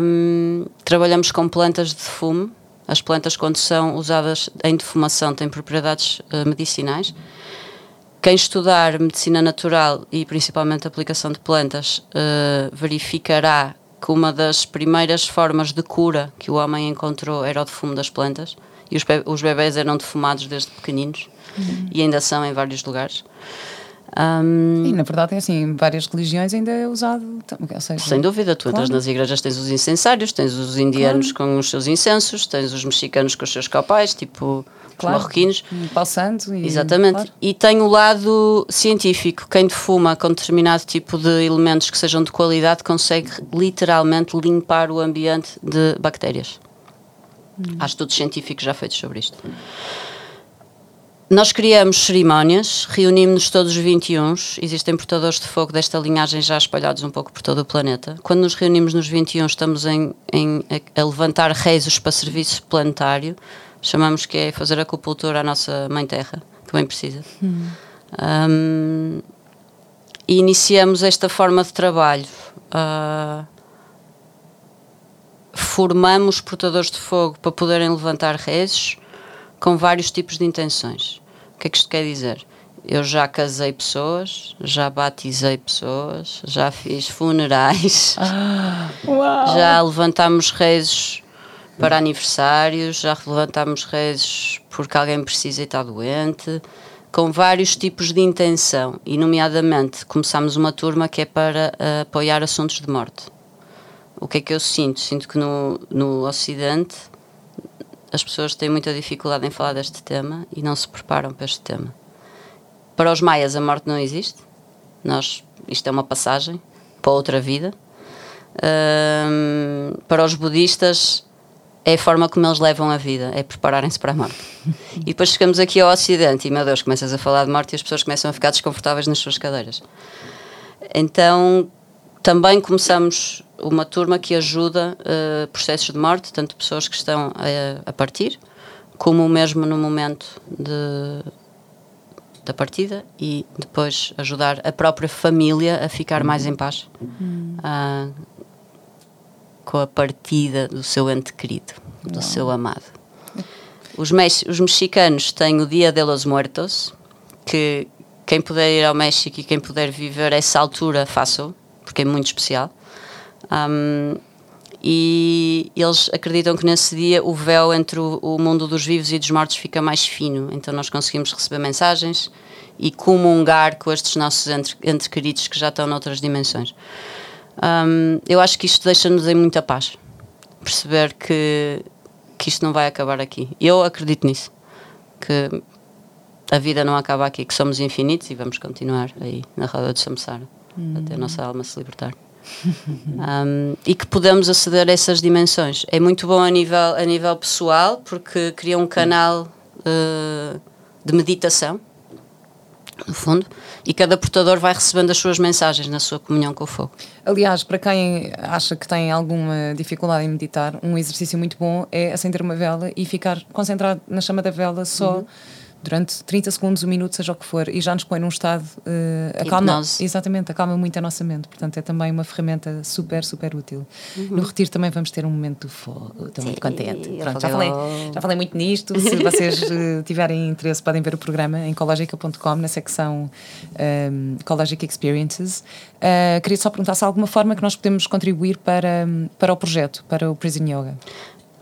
Um, trabalhamos com plantas de defumo. As plantas, quando são usadas em defumação, têm propriedades uh, medicinais. Quem estudar medicina natural e principalmente aplicação de plantas uh, verificará que uma das primeiras formas de cura que o homem encontrou era o defumo das plantas, e os, be- os bebés eram defumados desde pequeninos, uhum. e ainda são em vários lugares. Um, e na verdade é assim, em várias religiões ainda é usado, ou seja, sem dúvida, tu entras, claro. Nas igrejas tens os incensários, tens os indianos, claro. Com os seus incensos, tens os mexicanos com os seus copais, tipo, claro. Os marroquinos, passando e, exatamente, claro. E tem o lado científico, quem defuma com determinado tipo de elementos que sejam de qualidade consegue literalmente limpar o ambiente de bactérias. hum. Há estudos científicos já feitos sobre isto. Nós criamos cerimónias, reunimos-nos todos os vinte e um, existem portadores de fogo desta linhagem já espalhados um pouco por todo o planeta. Quando nos reunimos nos vinte e um, estamos em, em, a levantar rezos para serviço planetário, chamamos que é fazer acupuntura à nossa Mãe Terra, que bem precisa. Hum. Um, e iniciamos esta forma de trabalho. Uh, formamos portadores de fogo para poderem levantar rezos com vários tipos de intenções. O que é que isto quer dizer? Eu já casei pessoas, já batizei pessoas, já fiz funerais, ah, uau. Já levantámos rezos para aniversários, já levantámos rezos porque alguém precisa e está doente, com vários tipos de intenção, e nomeadamente começámos uma turma que é para uh, apoiar assuntos de morte. O que é que eu sinto? Sinto que no, no Ocidente as pessoas têm muita dificuldade em falar deste tema e não se preparam para este tema. Para os maias a morte não existe. Nós, isto é uma passagem para outra vida. Um, para os budistas é a forma como eles levam a vida, é prepararem-se para a morte. E depois chegamos aqui ao Ocidente e, meu Deus, começas a falar de morte e as pessoas começam a ficar desconfortáveis nas suas cadeiras. Então, também começamos uma turma que ajuda uh, processos de morte, tanto pessoas que estão a, a partir, como mesmo no momento de, da partida, e depois ajudar a própria família a ficar mais em paz uh, com a partida do seu ente querido, do Não. seu amado. Os, mex- os mexicanos têm o Dia de los Muertos, que quem puder ir ao México e quem puder viver essa altura, faça-o, porque é muito especial. Um, e eles acreditam que nesse dia o véu entre o, o mundo dos vivos e dos mortos fica mais fino, então nós conseguimos receber mensagens e comungar com estes nossos entre, entre queridos que já estão noutras dimensões. Um, eu acho que isto deixa-nos em muita paz, perceber que, que isto não vai acabar aqui. Eu acredito nisso, que a vida não acaba aqui, que somos infinitos e vamos continuar aí na roda de samsara, hum. até a nossa alma se libertar. um, e que podemos aceder a essas dimensões. É muito bom a nível, a nível pessoal, porque cria um canal uh, de meditação, no fundo, e cada portador vai recebendo as suas mensagens na sua comunhão com o fogo. Aliás, para quem acha que tem alguma dificuldade em meditar, um exercício muito bom é acender uma vela e ficar concentrado na chama da vela só uhum. durante trinta segundos, um minuto, seja o que for, e já nos põe num estado uh, acalma, exatamente, acalma muito a nossa mente. Portanto, é também uma ferramenta super, super útil. Uhum. No retiro também vamos ter um momento de fogo. Estou Sim, muito contente. Pronto, já, falei, já falei muito nisto. Se vocês uh, tiverem interesse, podem ver o programa em Cológica ponto com, na secção um, Cológica Experiences. Uh, queria só perguntar se há alguma forma que nós podemos contribuir para, para o projeto, para o Prison Yoga.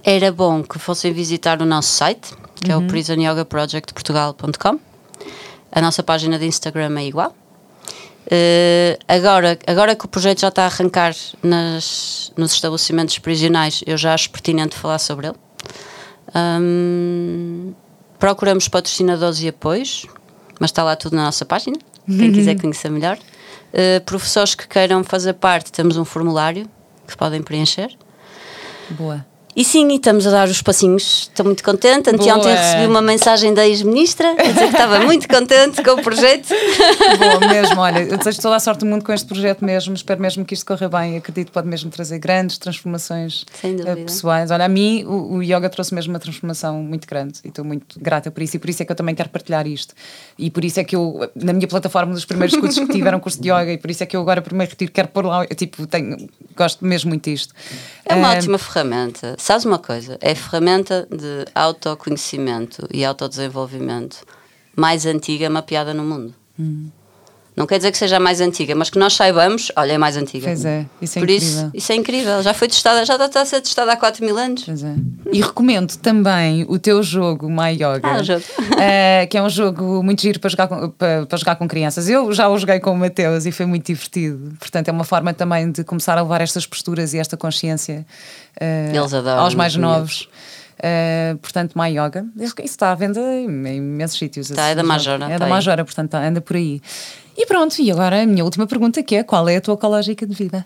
Era bom que fossem visitar o nosso site, que uhum. é o prison yoga project portugal ponto com. A nossa página de Instagram é igual. Uh, agora, agora que o projeto já está a arrancar nas, nos estabelecimentos prisionais, eu já acho pertinente falar sobre ele. Um, procuramos patrocinadores e apoios, mas está lá tudo na nossa página, quem uhum. quiser conhecer melhor. Uh, professores que queiram fazer parte, temos um formulário que podem preencher. Boa. E sim, e estamos a dar os passinhos. Estou muito contente. Anteontem recebi uma mensagem da ex-ministra a dizer que estava muito contente com o projeto. Bom, mesmo, olha, eu desejo toda a sorte do mundo com este projeto mesmo. Espero mesmo que isto corra bem. Acredito que pode mesmo trazer grandes transformações pessoais. Olha, a mim o, o yoga trouxe mesmo uma transformação muito grande e estou muito grata por isso, e por isso é que eu também quero partilhar isto. E por isso é que eu, na minha plataforma dos primeiros cursos que tiveram curso de yoga, e por isso é que eu agora, primeiro retiro, quero pôr lá. Eu, tipo, tenho, gosto mesmo muito disto. É uma é, ótima ferramenta. Sabes uma coisa? É a ferramenta de autoconhecimento e autodesenvolvimento mais antiga mapeada no mundo. Hum. Não quer dizer que seja a mais antiga, mas que nós saibamos, olha, é mais antiga. Pois é, isso é Por incrível. Isso, isso é incrível. Já foi testada, já está a ser testada há quatro mil anos. Pois é. E recomendo também o teu jogo, My Yoga. Ah, o jogo. Uh, que é um jogo muito giro para jogar, com, para, para jogar com crianças. Eu já o joguei com o Mateus e foi muito divertido. Portanto, é uma forma também de começar a levar estas posturas e esta consciência uh, Eles adoram, aos mais novos. Bonito. Uh, portanto, My Yoga. Isso está à venda em imensos sítios. Está, é da Majora. É da Majora, portanto, anda por aí. E pronto, e agora a minha última pergunta, que é: qual é a tua ecológica de vida?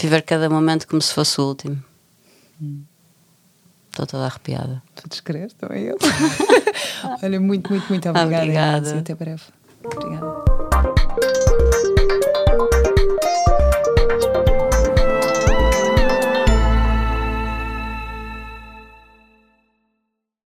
Viver cada momento como se fosse o último. Hum. Estou toda arrepiada. Tu descreves também eu. Olha, muito, muito, muito obrigada. Obrigada. E até breve. Obrigada.